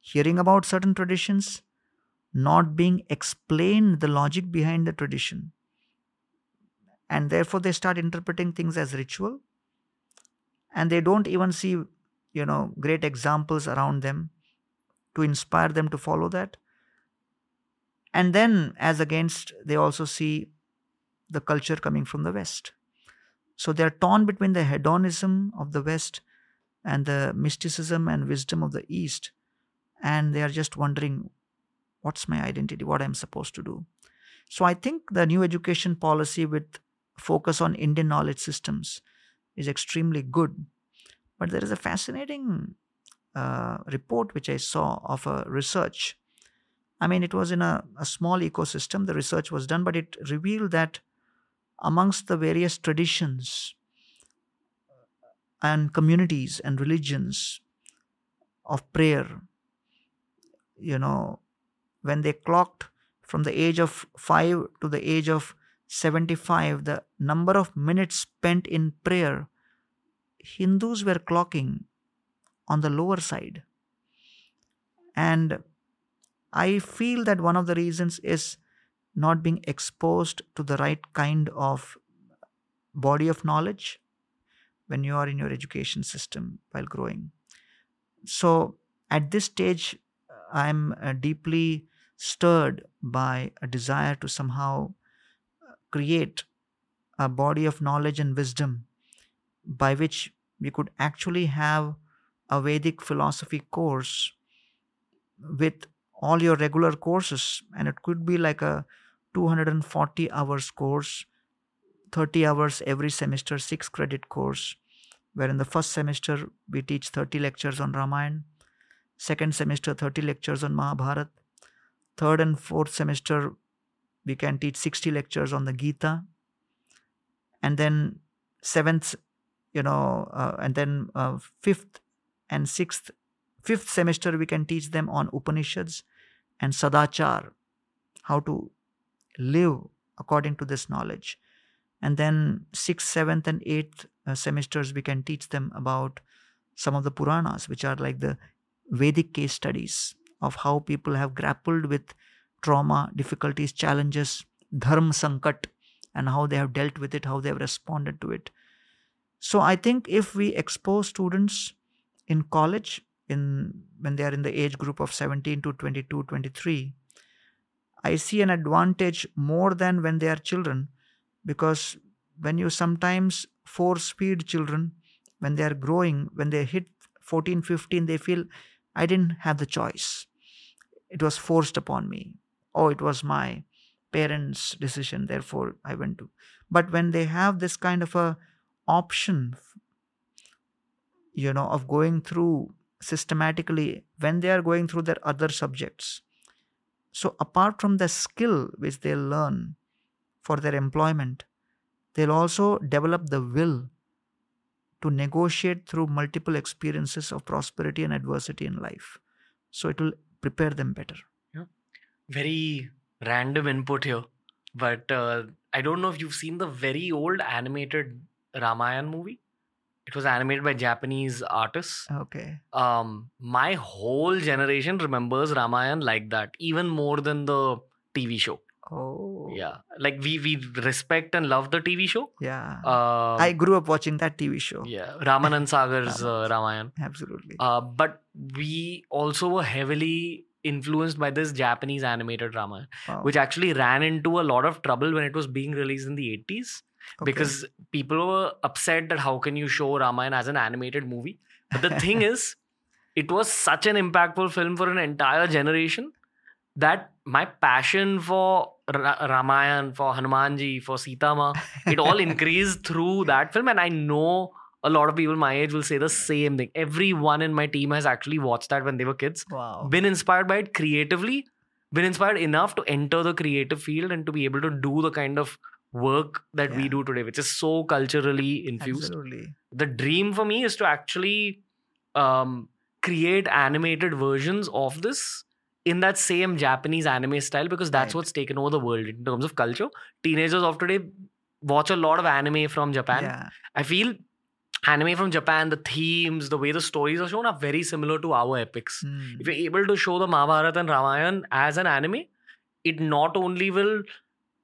hearing about certain traditions, not being explained the logic behind the tradition, and therefore they start interpreting things as ritual, and they don't even see, you know, great examples around them to inspire them to follow that. And then as against, they also see the culture coming from the West. So they are torn between the hedonism of the West and the mysticism and wisdom of the East, and they are just wondering, what's my identity, what I'm supposed to do? So I think the new education policy with focus on Indian knowledge systems is extremely good. But there is a fascinating report which I saw of a research. I mean, it was in a small ecosystem, the research was done, but it revealed that amongst the various traditions and communities and religions of prayer, you know, when they clocked from the age of 5 to the age of 75, the number of minutes spent in prayer, Hindus were clocking on the lower side. And I feel that one of the reasons is not being exposed to the right kind of body of knowledge when you are in your education system while growing. So at this stage, I'm deeply stirred by a desire to somehow create a body of knowledge and wisdom by which we could actually have a Vedic philosophy course with all your regular courses, and it could be like a 240 hours course, 30 hours every semester, 6-credit course, where in the first semester we teach 30 lectures on Ramayana, second semester 30 lectures on Mahabharata, third and fourth semester we can teach 60 lectures on the Gita, and then fifth semester we can teach them on Upanishads and Sadachar, how to live according to this knowledge. And then 6th, 7th and 8th semesters we can teach them about some of the Puranas, which are like the Vedic case studies of how people have grappled with trauma, difficulties, challenges, dharma sankat, and how they have dealt with it, how they have responded to it. So I think if we expose students in college, when they are in the age group of 17 to 22, 23, I see an advantage more than when they are children, because when you sometimes force-feed children, when they are growing, when they hit 14, 15, they feel, I didn't have the choice. It was forced upon me. Oh, it was my parents' decision, therefore I went to. But when they have this kind of a option, you know, of going through systematically, when they are going through their other subjects. So apart from the skill which they learn for their employment, they'll also develop the will to negotiate through multiple experiences of prosperity and adversity in life. So it will prepare them better. Yeah. Very random input here, but I don't know if you've seen the very old animated Ramayana movie. It was animated by Japanese artists. Okay. My whole generation remembers Ramayana like that, even more than the TV show. Oh. Yeah. Like we respect and love the TV show. Yeah. I grew up watching that TV show. Yeah. Ramanand Sagar's Ramayana. Absolutely. But we also were heavily influenced by this Japanese animated Ramayana, wow, which actually ran into a lot of trouble when it was being released in the 80s. Okay. Because people were upset that how can you show Ramayana as an animated movie? But the thing is, it was such an impactful film for an entire generation that my passion for Ramayana, for Hanumanji, for Sitama, it all increased through that film. And I know a lot of people my age will say the same thing. Everyone in my team has actually watched that when they were kids. Wow. Been inspired by it creatively, been inspired enough to enter the creative field and to be able to do the kind of work that we do today, which is so culturally infused. Absolutely. The dream for me is to actually create animated versions of this in that same Japanese anime style, because that's what's taken over the world in terms of culture. Teenagers of today watch a lot of anime from Japan. Yeah. I feel anime from Japan, the themes, the way the stories are shown are very similar to our epics. If you're able to show the Mahabharata and Ramayana as an anime, it not only will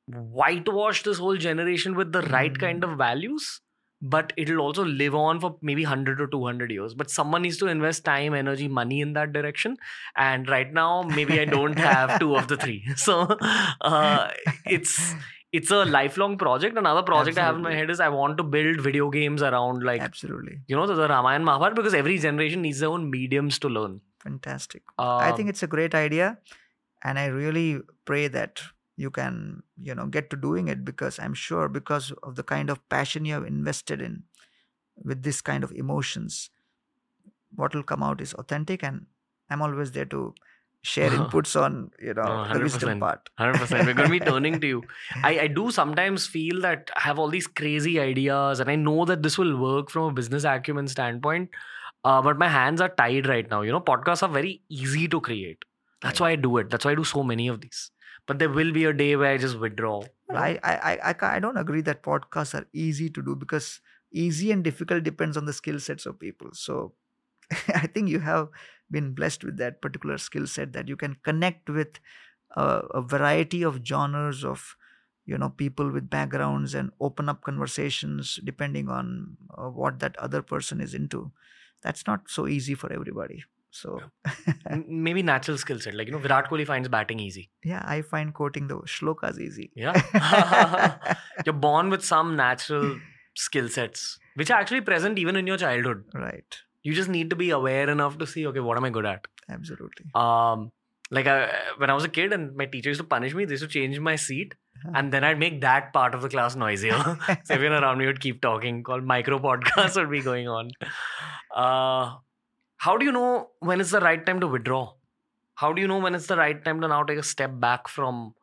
whitewash this whole generation with the right kind of values, but it'll also live on for maybe 100 or 200 years. But someone needs to invest time, energy, money in that direction. And right now, maybe I don't have two of the three. So it's a lifelong project. Another project I have in my head is I want to build video games around the Ramayana Mahabharata, because every generation needs their own mediums to learn. Fantastic. I think it's a great idea. And I really pray that you can, get to doing it, because I'm sure because of the kind of passion you have invested in with this kind of emotions, what will come out is authentic. And I'm always there to share inputs on, the wisdom part. 100%. We're going to be turning to you. I do sometimes feel that I have all these crazy ideas and I know that this will work from a business acumen standpoint, but my hands are tied right now. Podcasts are very easy to create. That's why I do it. That's why I do so many of these. But there will be a day where I just withdraw. I don't agree that podcasts are easy to do, because easy and difficult depends on the skill sets of people. So I think you have been blessed with that particular skill set that you can connect with a variety of genres of people with backgrounds and open up conversations depending on what that other person is into. That's not so easy for everybody. So maybe natural skill set, Virat Kohli finds batting easy. Yeah, I find quoting the shlokas easy. Yeah. You're born with some natural skill sets, which are actually present even in your childhood. Right. You just need to be aware enough to see, okay, what am I good at? Absolutely. When I was a kid and my teacher used to punish me, they used to change my seat. And then I'd make that part of the class noisier. So everyone around me would keep talking, called micro podcasts would be going on. How do you know when it's the right time to withdraw? How do you know when it's the right time to now take a step back from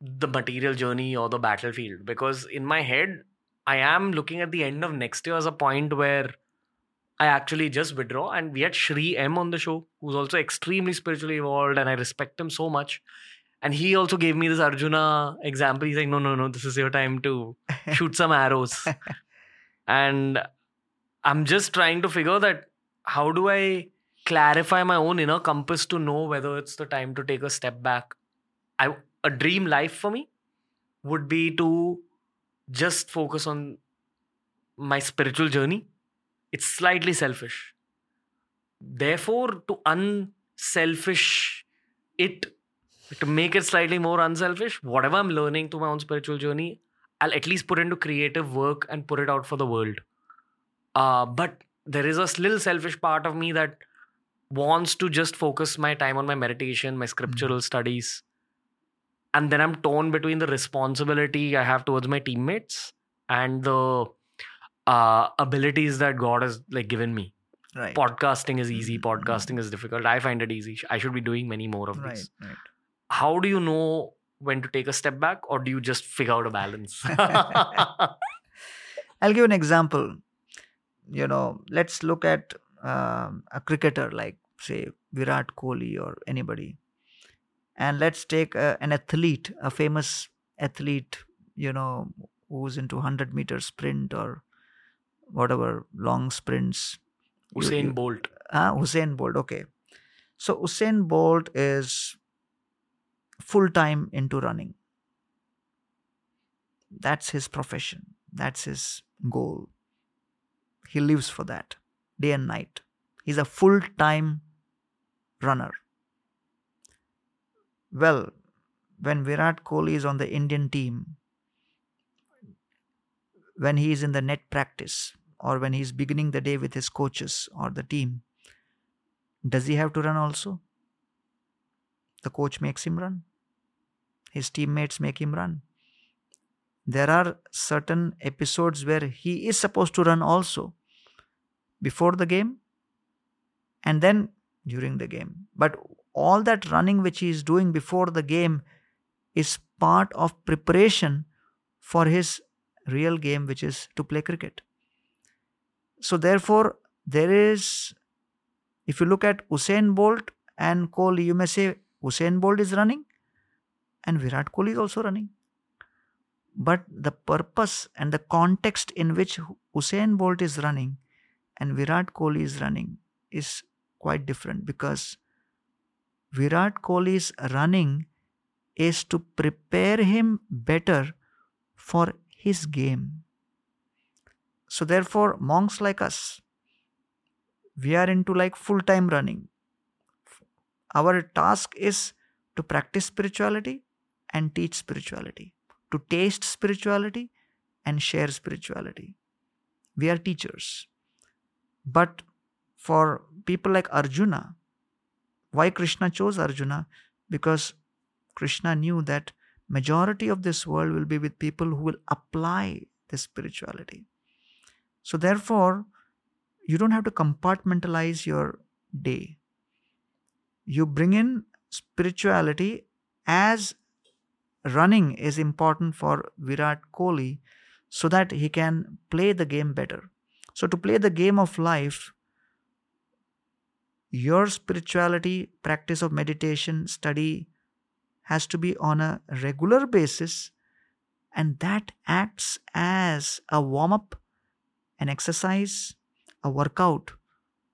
the material journey or the battlefield? Because in my head, I am looking at the end of next year as a point where I actually just withdraw. And we had Shri M on the show, who's also extremely spiritually evolved, and I respect him so much. And he also gave me this Arjuna example. He's like, no, this is your time to shoot some arrows. And I'm just trying to figure that, how do I clarify my own inner compass to know whether it's the time to take a step back? A dream life for me would be to just focus on my spiritual journey. It's slightly selfish. Therefore, to unselfish it, to make it slightly more unselfish, whatever I'm learning through my own spiritual journey, I'll at least put into creative work and put it out for the world. But there is a little selfish part of me that wants to just focus my time on my meditation, my scriptural studies. And then I'm torn between the responsibility I have towards my teammates and the abilities that God has given me. Right. Podcasting is easy. Podcasting is difficult. I find it easy. I should be doing many more of these. Right. How do you know when to take a step back, or do you just figure out a balance? I'll give an example. Let's look at a cricketer like, say, Virat Kohli or anybody. And let's take an athlete, a famous athlete, who's into 100 meter sprint or whatever, long sprints. Usain Bolt. Usain Bolt, okay. So Usain Bolt is full time into running. That's his profession. That's his goal. He lives for that day and night. He's a full-time runner. Well, when Virat Kohli is on the Indian team, when he is in the net practice or when he's beginning the day with his coaches or the team, does he have to run also? The coach makes him run. His teammates make him run. There are certain episodes where he is supposed to run also, before the game and then during the game. But all that running which he is doing before the game is part of preparation for his real game, which is to play cricket. So therefore, there is, if you look at Usain Bolt and Kohli, you may say Usain Bolt is running and Virat Kohli is also running. But the purpose and the context in which Usain Bolt is running and Virat Kohli is running is quite different, because Virat Kohli's running is to prepare him better for his game. So therefore, monks like us, we are into like full-time running. Our task is to practice spirituality and teach spirituality, to taste spirituality and share spirituality. We are teachers. But for people like Arjuna, why Krishna chose Arjuna? Because Krishna knew that majority of this world will be with people who will apply this spirituality. So therefore, you don't have to compartmentalize your day. You bring in spirituality as running is important for Virat Kohli so that he can play the game better. So to play the game of life, your spirituality, practice of meditation, study has to be on a regular basis, and that acts as a warm-up, an exercise, a workout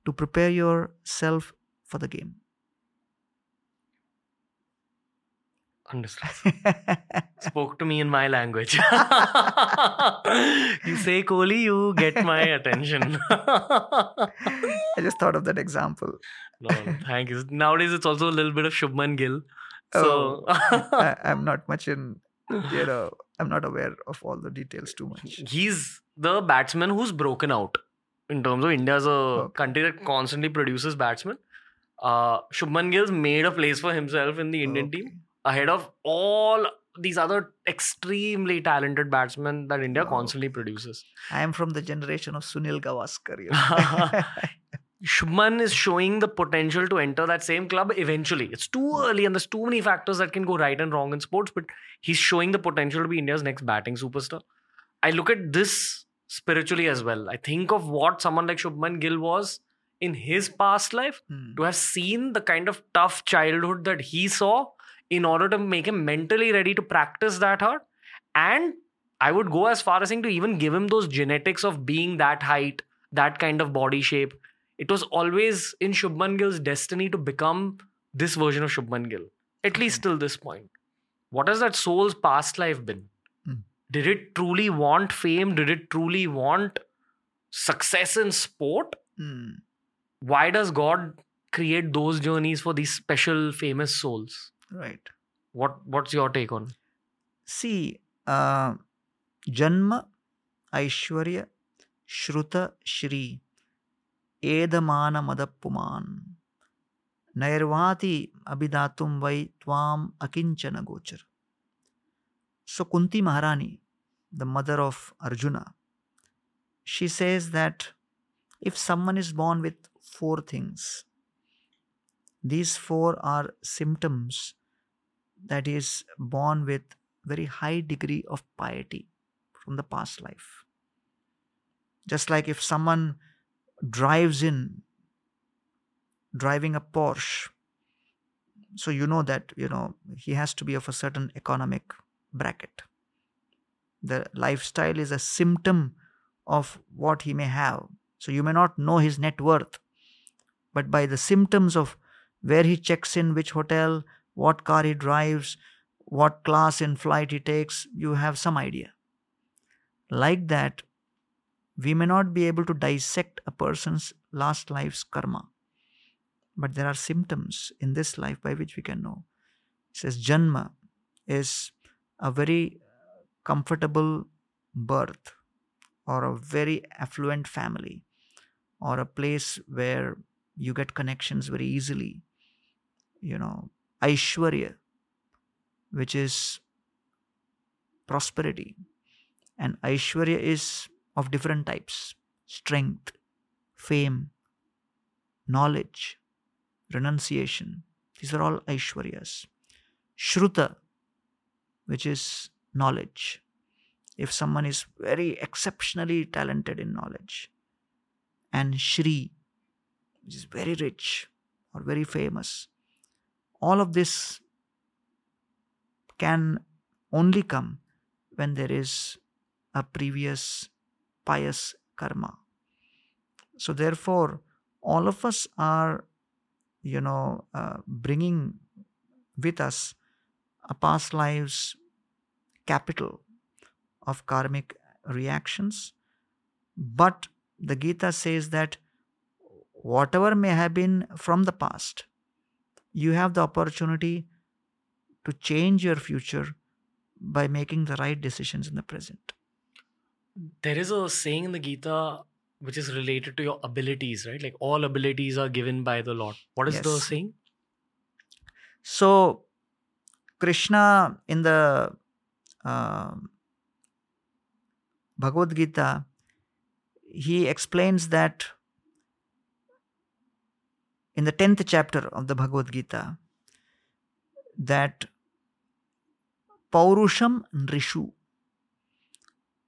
to prepare yourself for the game. Understood. Spoke to me in my language. You say Kohli, you get my attention. I just thought of that example. No, thank you. Nowadays, it's also a little bit of Shubman Gill. So I'm not much in, I'm not aware of all the details too much. He's the batsman who's broken out in terms of India as a country that constantly produces batsmen. Shubman Gill's made a place for himself in the Indian team, ahead of all these other extremely talented batsmen that India constantly produces. I am from the generation of Sunil Gavaskar. Shubman is showing the potential to enter that same club eventually. It's too early and there's too many factors that can go right and wrong in sports, but he's showing the potential to be India's next batting superstar. I look at this spiritually as well. I think of what someone like Shubman Gill was in his past life, to have seen the kind of tough childhood that he saw in order to make him mentally ready to practice that hard. And I would go as far as saying to even give him those genetics of being that height, that kind of body shape. It was always in Shubman Gill's destiny to become this version of Shubman Gill, at least till this point. What has that soul's past life been? Did it truly want fame? Did it truly want success in sport? Why does God create those journeys for these special famous souls? Right. What's your take on? See, Janma, Aishwarya, Shruta, Shri. Edamana Madappuman Nairvati Abhidatum Vai Tvam Akinchana Gochar. So Kunti Maharani, the mother of Arjuna, she says that if someone is born with four things, these four are symptoms that he is born with very high degree of piety from the past life. Just like if someone drives in, driving a Porsche, so you know that, he has to be of a certain economic bracket. The lifestyle is a symptom of what he may have. So you may not know his net worth, but by the symptoms of where he checks in, which hotel, what car he drives, what class in flight he takes, you have some idea. Like that, we may not be able to dissect a person's last life's karma, but there are symptoms in this life by which we can know. It says Janma is a very comfortable birth, or a very affluent family, or a place where you get connections very easily. Aishwarya, which is prosperity, and Aishwarya is of different types: strength, fame, knowledge, renunciation. These are all Aishwaryas. Shruta, which is knowledge, if someone is very exceptionally talented in knowledge, and Shri, which is very rich or very famous, all of this can only come when there is a previous pious karma. So therefore, all of us are, bringing with us a past lives capital of karmic reactions. But the Gita says that whatever may have been from the past, you have the opportunity to change your future by making the right decisions in the present. There is a saying in the Gita which is related to your abilities, right? Like all abilities are given by the Lord. What is the saying? So, Krishna in the Bhagavad Gita, he explains that in the 10th chapter of the Bhagavad Gita, that Paurusham Nrishu.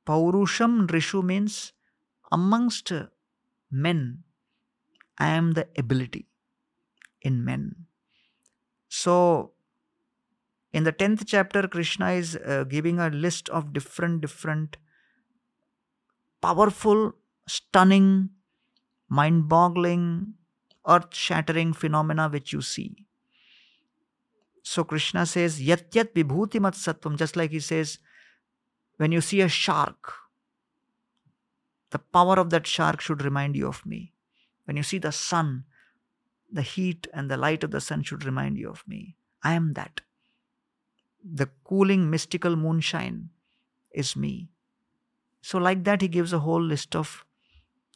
Paurusham Nrishu means amongst men, I am the ability in men. So, in the 10th chapter, Krishna is giving a list of different powerful, stunning, mind-boggling, earth-shattering phenomena which you see. So Krishna says, Yatyat vibhuti mat sattvam, just like he says, when you see a shark, the power of that shark should remind you of me. When you see the sun, the heat and the light of the sun should remind you of me. I am that. The cooling mystical moonshine is me. So like that, he gives a whole list of,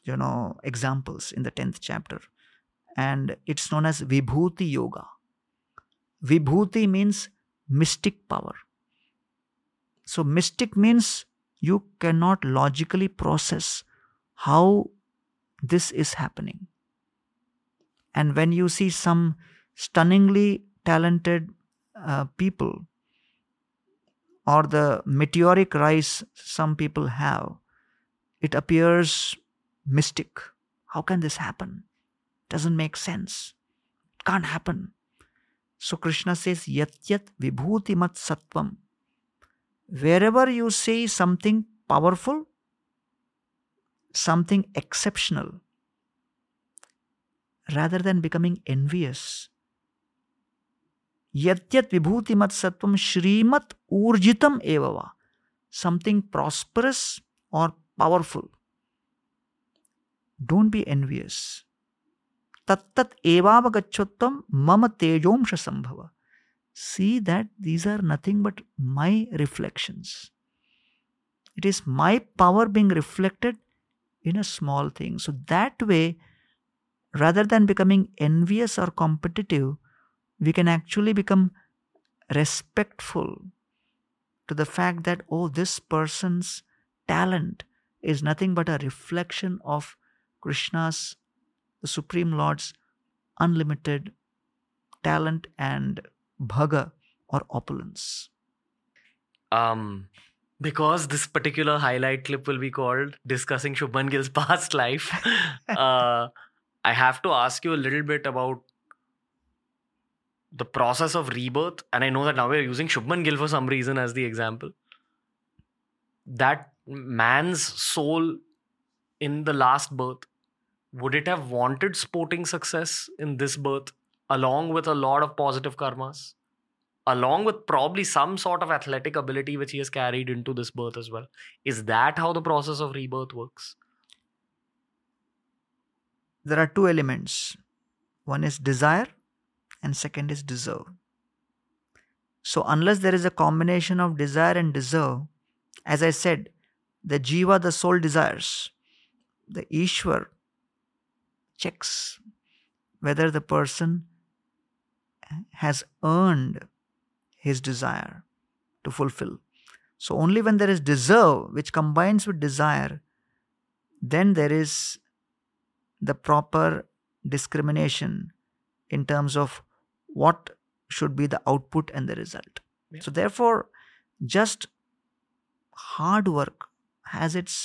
examples in the 10th chapter. And it's known as Vibhuti Yoga. Vibhuti means mystic power. So mystic means you cannot logically process how this is happening. And when you see some stunningly talented people, or the meteoric rise some people have, it appears mystic. How can this happen? Doesn't make sense. It can't happen. So Krishna says, Yatyat vibhuti mat sattvam. Wherever you see something powerful, something exceptional, rather than becoming envious, Yatyat vibhuti mat sattvam shrimat urjitam evava. Something prosperous or powerful. Don't be envious. Tattat evava gacchottam mama tejomsha sambhava. See that these are nothing but my reflections. It is my power being reflected in a small thing. So that way, rather than becoming envious or competitive, we can actually become respectful to the fact that, oh, this person's talent is nothing but a reflection of Krishna's, the Supreme Lord's, unlimited talent and bhoga or opulence. Because this particular highlight clip will be called Discussing Shubman Gill's Past Life, I have to ask you a little bit about the process of rebirth. And I know that now we're using Shubman Gill for some reason as the example. That man's soul in the last birth, would it have wanted sporting success in this birth, along with a lot of positive karmas, along with probably some sort of athletic ability which he has carried into this birth as well? Is that how the process of rebirth works? There are two elements. One is desire and second is deserve. So unless there is a combination of desire and deserve, as I said, the Jiva, the soul, desires. The Ishwar checks whether the person has earned his desire to fulfill. So only when there is deserve which combines with desire, then there is the proper discrimination in terms of what should be the output and the result. Yeah. So therefore, just hard work has its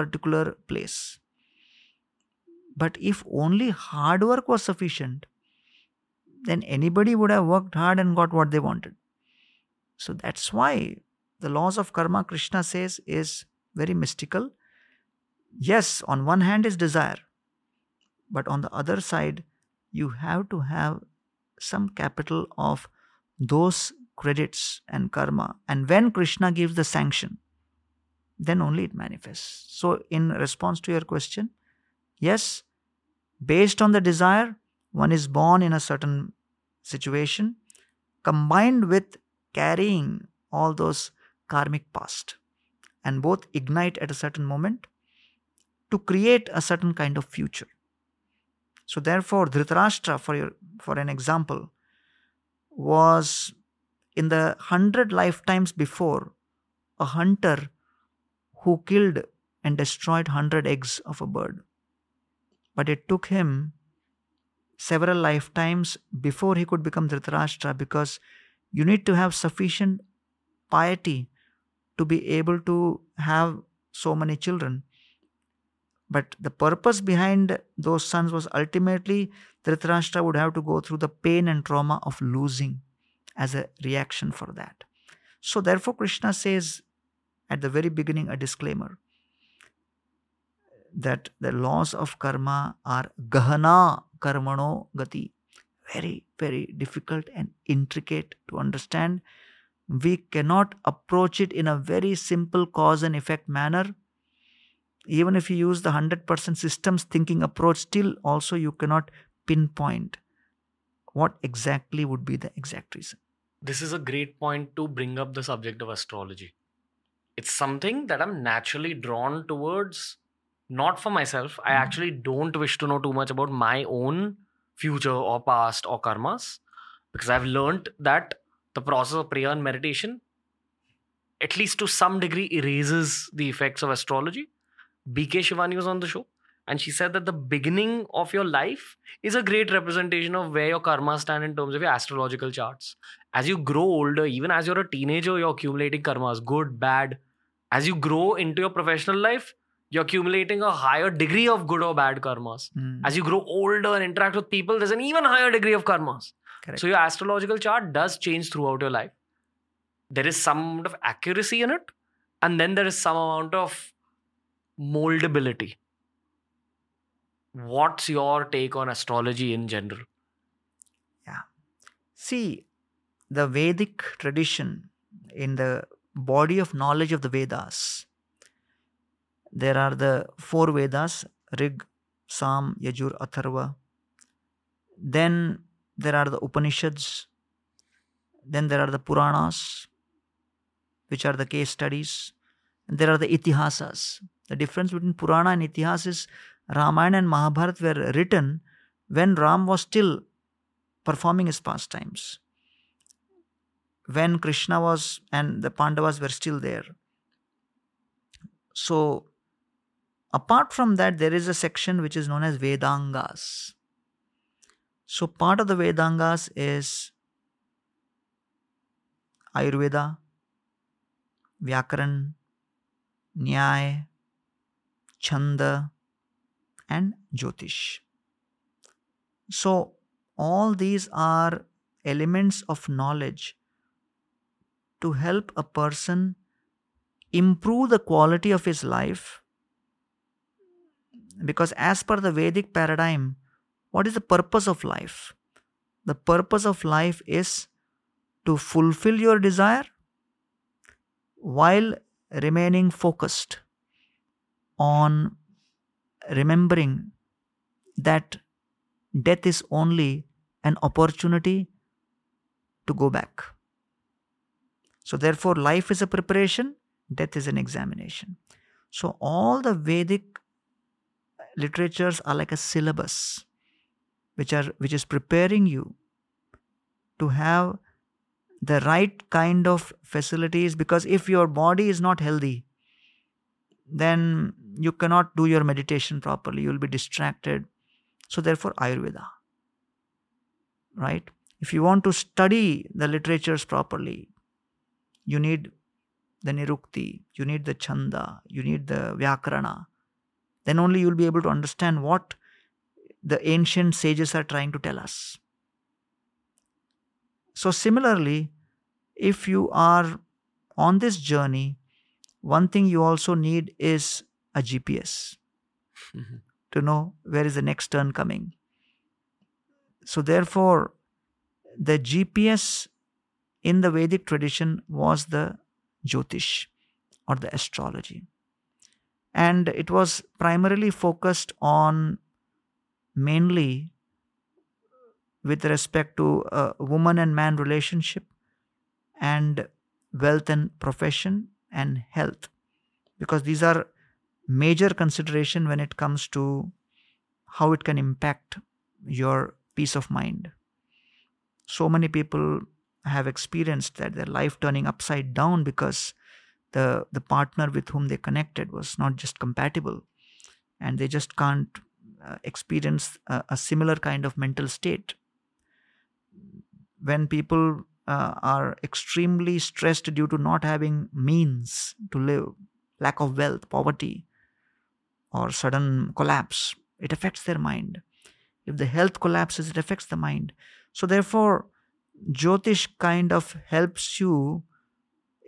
particular place. But if only hard work was sufficient, then anybody would have worked hard and got what they wanted. So that's why the laws of karma, Krishna says, is very mystical. Yes, on one hand is desire, but on the other side, you have to have some capital of those credits and karma. And when Krishna gives the sanction, then only it manifests. So in response to your question, yes, based on the desire, one is born in a certain situation, combined with carrying all those karmic past, and both ignite at a certain moment to create a certain kind of future. So therefore, Dhritarashtra, for an example, was in the 100 lifetimes before a hunter who killed and destroyed 100 eggs of a bird. But it took him several lifetimes before he could become Dhritarashtra, because you need to have sufficient piety to be able to have so many children. But the purpose behind those sons was ultimately Dhritarashtra would have to go through the pain and trauma of losing as a reaction for that. So therefore Krishna says at the very beginning a disclaimer that the laws of karma are gahana karmano gati. Very, very difficult and intricate to understand. We cannot approach it in a very simple cause and effect manner. Even if you use the 100% systems thinking approach, still also you cannot pinpoint what exactly would be the exact reason. This is a great point to bring up the subject of astrology. It's something that I'm naturally drawn towards, not for myself. I actually don't wish to know too much about my own future or past or karmas, because I've learned that the process of prayer and meditation, at least to some degree, erases the effects of astrology. B.K. Shivani was on the show and she said that the beginning of your life is a great representation of where your karmas stand in terms of your astrological charts. As you grow older, even as you're a teenager, you're accumulating karmas, good, bad. As you grow into your professional life, you're accumulating a higher degree of good or bad karmas. As you grow older and interact with people, there's an even higher degree of karmas. Correct. So your astrological chart does change throughout your life. There is some amount of accuracy in it, and then there is some amount of moldability. What's your take on astrology in general? Yeah. See, the Vedic tradition, in the body of knowledge of the Vedas, there are the 4 Vedas, Rig, Sam, Yajur, Atharva. Then there are the Upanishads. Then there are the Puranas, which are the case studies. And there are the Itihasas. The difference between Purana and Itihas is Ramayana and Mahabharata were written when Ram was still performing his pastimes, when Krishna was and the Pandavas were still there. So, apart from that, there is a section which is known as Vedangas. So, part of the Vedangas is Ayurveda, Vyakaran, Nyaya, Chanda, and Jyotish. So all these are elements of knowledge to help a person improve the quality of his life, because as per the Vedic paradigm, what is the purpose of life? The purpose of life is to fulfill your desire while remaining focused on remembering that death is only an opportunity to go back. So therefore, life is a preparation, death is an examination. So all the Vedic literatures are like a syllabus, which is preparing you to have the right kind of facilities, because if your body is not healthy, then you cannot do your meditation properly. You will be distracted. So therefore, Ayurveda, right? If you want to study the literatures properly, you need the nirukti, you need the chanda, you need the vyakarana. Then only you will be able to understand what the ancient sages are trying to tell us. So similarly, if you are on this journey, one thing you also need is a GPS to know where is the next turn coming. So therefore, the GPS in the Vedic tradition was the Jyotish or the astrology. And it was primarily focused on mainly with respect to woman and man relationship and wealth and profession and health, because these are major consideration when it comes to how it can impact your peace of mind. So many people have experienced that their life turning upside down because the partner with whom they connected was not just compatible, and they just can't experience a similar kind of mental state. When people are extremely stressed due to not having means to live, lack of wealth, poverty, or sudden collapse, it affects their mind. If the health collapses, it affects the mind. So therefore, Jyotish kind of helps you,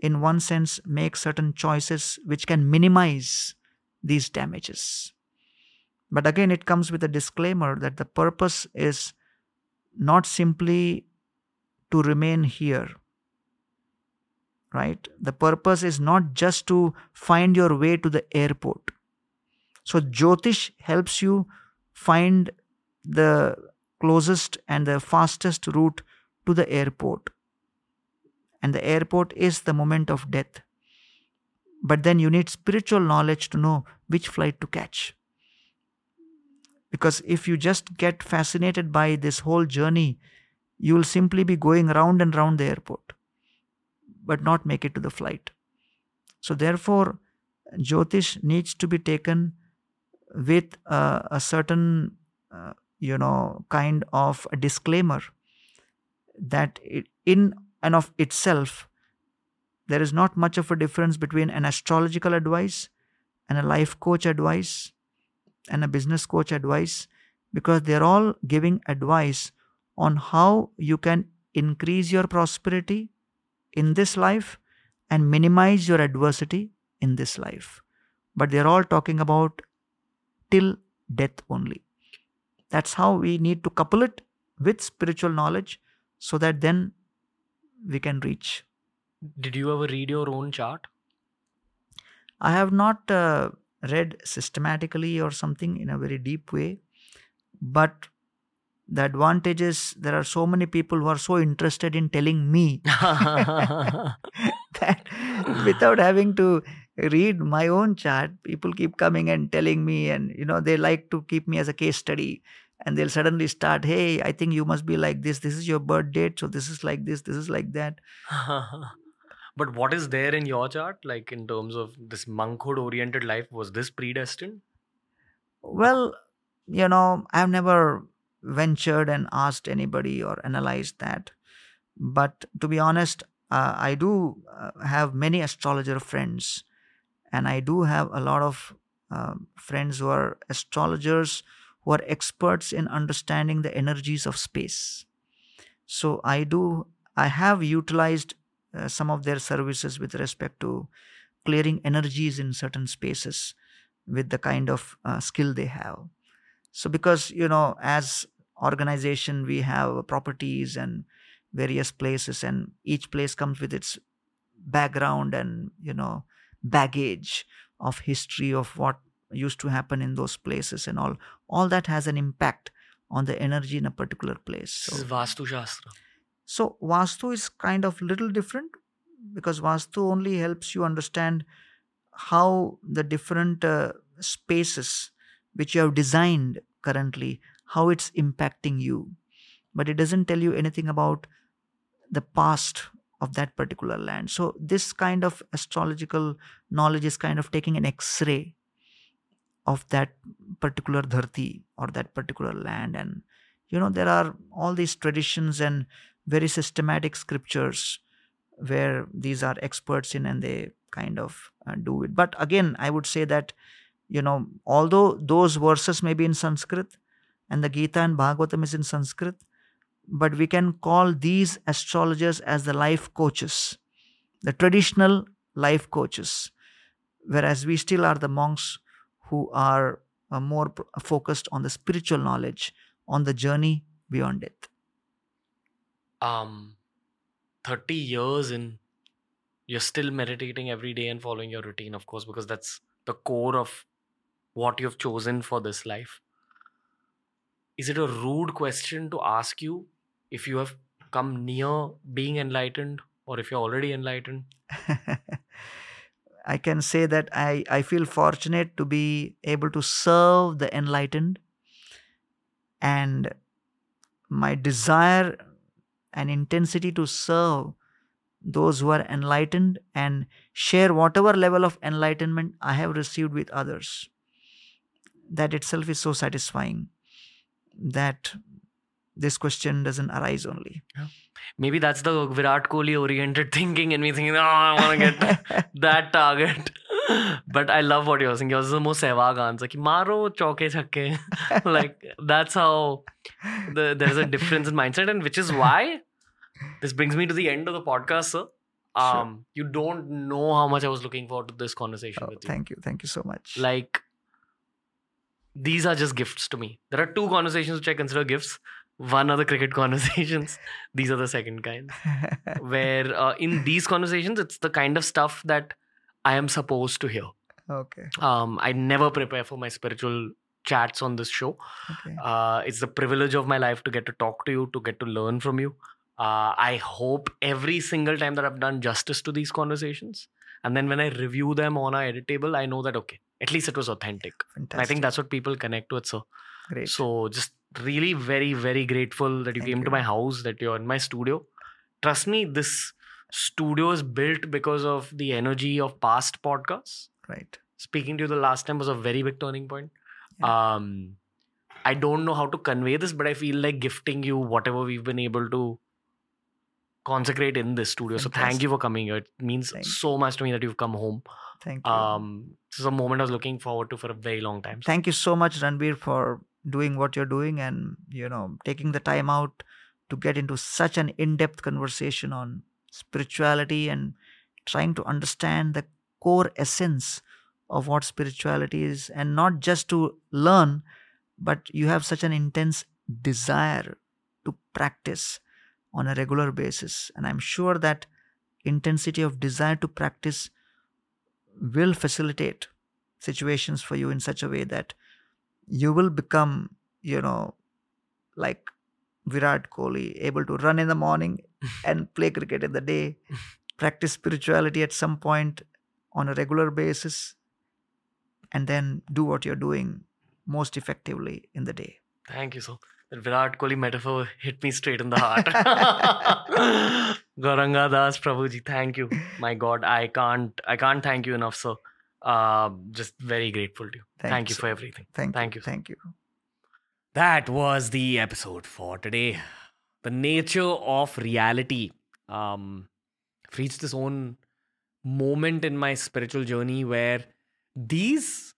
in one sense, make certain choices which can minimize these damages. But again, it comes with a disclaimer that the purpose is not simply to remain here, right? The purpose is not just to find your way to the airport. So Jyotish helps you find the closest and the fastest route to the airport. And the airport is the moment of death. But then you need spiritual knowledge to know which flight to catch. Because if you just get fascinated by this whole journey, you will simply be going round and round the airport, but not make it to the flight. So therefore, Jyotish needs to be taken with a certain, kind of a disclaimer that it, in and of itself, there is not much of a difference between an astrological advice and a life coach advice and a business coach advice, because they are all giving advice on how you can increase your prosperity in this life and minimize your adversity in this life. But they are all talking about till death only. That's how we need to couple it with spiritual knowledge, so that then we can reach. Did you ever read your own chart? I have not read systematically or something in a very deep way. But the advantage is there are so many people who are so interested in telling me that without having to read my own chart, people keep coming and telling me, and they like to keep me as a case study. And they'll suddenly start, hey, I think you must be like this. This is your birth date. So this is like this. This is like that. But what is there in your chart? Like in terms of this monkhood oriented life, was this predestined? Well, I've never ventured and asked anybody or analyzed that. But to be honest, I do have many astrologer friends. And I do have a lot of friends who are astrologers, who are experts in understanding the energies of space. So I have utilized some of their services with respect to clearing energies in certain spaces with the kind of skill they have. So because, as organization, we have properties and various places, and each place comes with its background and, baggage of history of what used to happen in those places and all that has an impact on the energy in a particular place. So, this is Vastu Shastra. So Vastu is kind of little different, because Vastu only helps you understand how the different spaces which you have designed currently, how it's impacting you. But it doesn't tell you anything about the past of that particular land. So this kind of astrological knowledge is kind of taking an X-ray of that particular dharti or that particular land. And, there are all these traditions and very systematic scriptures where these are experts in and they kind of do it. But again, I would say that, you know, although those verses may be in Sanskrit and the Gita and Bhagavatam is in Sanskrit, but we can call these astrologers as the life coaches, the traditional life coaches, whereas we still are the monks who are more focused on the spiritual knowledge, on the journey beyond death. 30 years in, you're still meditating every day and following your routine, of course, because that's the core of what you've chosen for this life. Is it a rude question to ask you if you have come near being enlightened or if you're already enlightened? I can say that I feel fortunate to be able to serve the enlightened, and my desire and intensity to serve those who are enlightened and share whatever level of enlightenment I have received with others. That itself is so satisfying that this question doesn't arise only. Yeah. Maybe that's the Virat Kohli oriented thinking and me thinking, oh, I want to get that target. But I love what you're saying. Yours is the most Sehwag answer. Ki maro chauke chakke. Like, that's how there's a difference in mindset, and which is why this brings me to the end of the podcast, sir. Sure. You don't know how much I was looking forward to this conversation with you. Thank you. Thank you so much. Like, these are just gifts to me. There are two conversations which I consider gifts. One are the cricket conversations. These are the second kind. Where in these conversations, it's the kind of stuff that I am supposed to hear. Okay. I never prepare for my spiritual chats on this show. Okay. It's the privilege of my life to get to talk to you, to get to learn from you. I hope every single time that I've done justice to these conversations. And then when I review them on our edit table, I know that, okay, at least it was authentic. Fantastic. I think that's what people connect with, sir. Great. So just really very, very grateful that you came to my house, that you're in my studio. Trust me, this studio is built because of the energy of past podcasts. Right. Speaking to you the last time was a very big turning point. Yeah. I don't know how to convey this, but I feel like gifting you whatever we've been able to consecrate in this studio. Fantastic. So thank you for coming here. It means so much to me that you've come home. Thank you. This is a moment I was looking forward to for a very long time. Thank you so much, Ranbir, for doing what you're doing and, you know, taking the time out to get into such an in-depth conversation on spirituality and trying to understand the core essence of what spirituality is, and not just to learn, but you have such an intense desire to practice on a regular basis. And I'm sure that intensity of desire to practice will facilitate situations for you in such a way that you will become, you know, like Virat Kohli, able to run in the morning and play cricket in the day, practice spirituality at some point on a regular basis, and then do what you're doing most effectively in the day. Thank you, sir. That Virat Kohli metaphor hit me straight in the heart. Gauranga Das Prabhuji, thank you. My God, I can't thank you enough, sir. Just very grateful to you. Thank you for everything. Thank you. Thank you. That was the episode for today. The nature of reality reached this own moment in my spiritual journey where these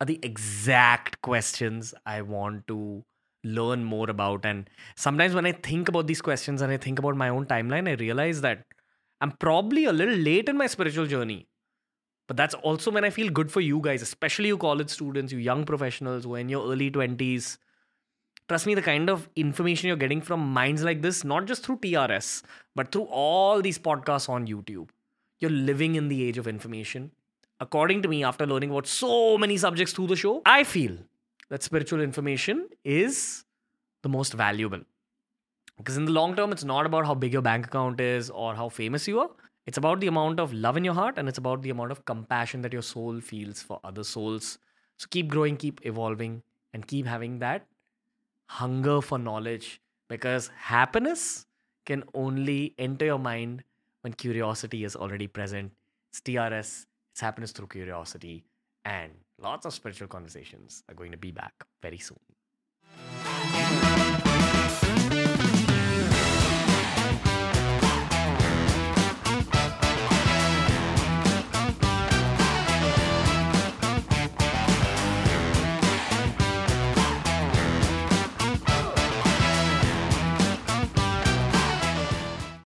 are the exact questions I want to learn more about. And sometimes when I think about these questions and I think about my own timeline, I realize that I'm probably a little late in my spiritual journey. But that's also when I feel good for you guys, especially you college students, you young professionals who are in your early 20s. Trust me, the kind of information you're getting from minds like this, not just through TRS, but through all these podcasts on YouTube. You're living in the age of information. According to me, after learning about so many subjects through the show, I feel that spiritual information is the most valuable. Because in the long term, it's not about how big your bank account is or how famous you are. It's about the amount of love in your heart, and it's about the amount of compassion that your soul feels for other souls. So keep growing, keep evolving, and keep having that hunger for knowledge, because happiness can only enter your mind when curiosity is already present. It's TRS, it's happiness through curiosity, and lots of spiritual conversations are going to be back very soon.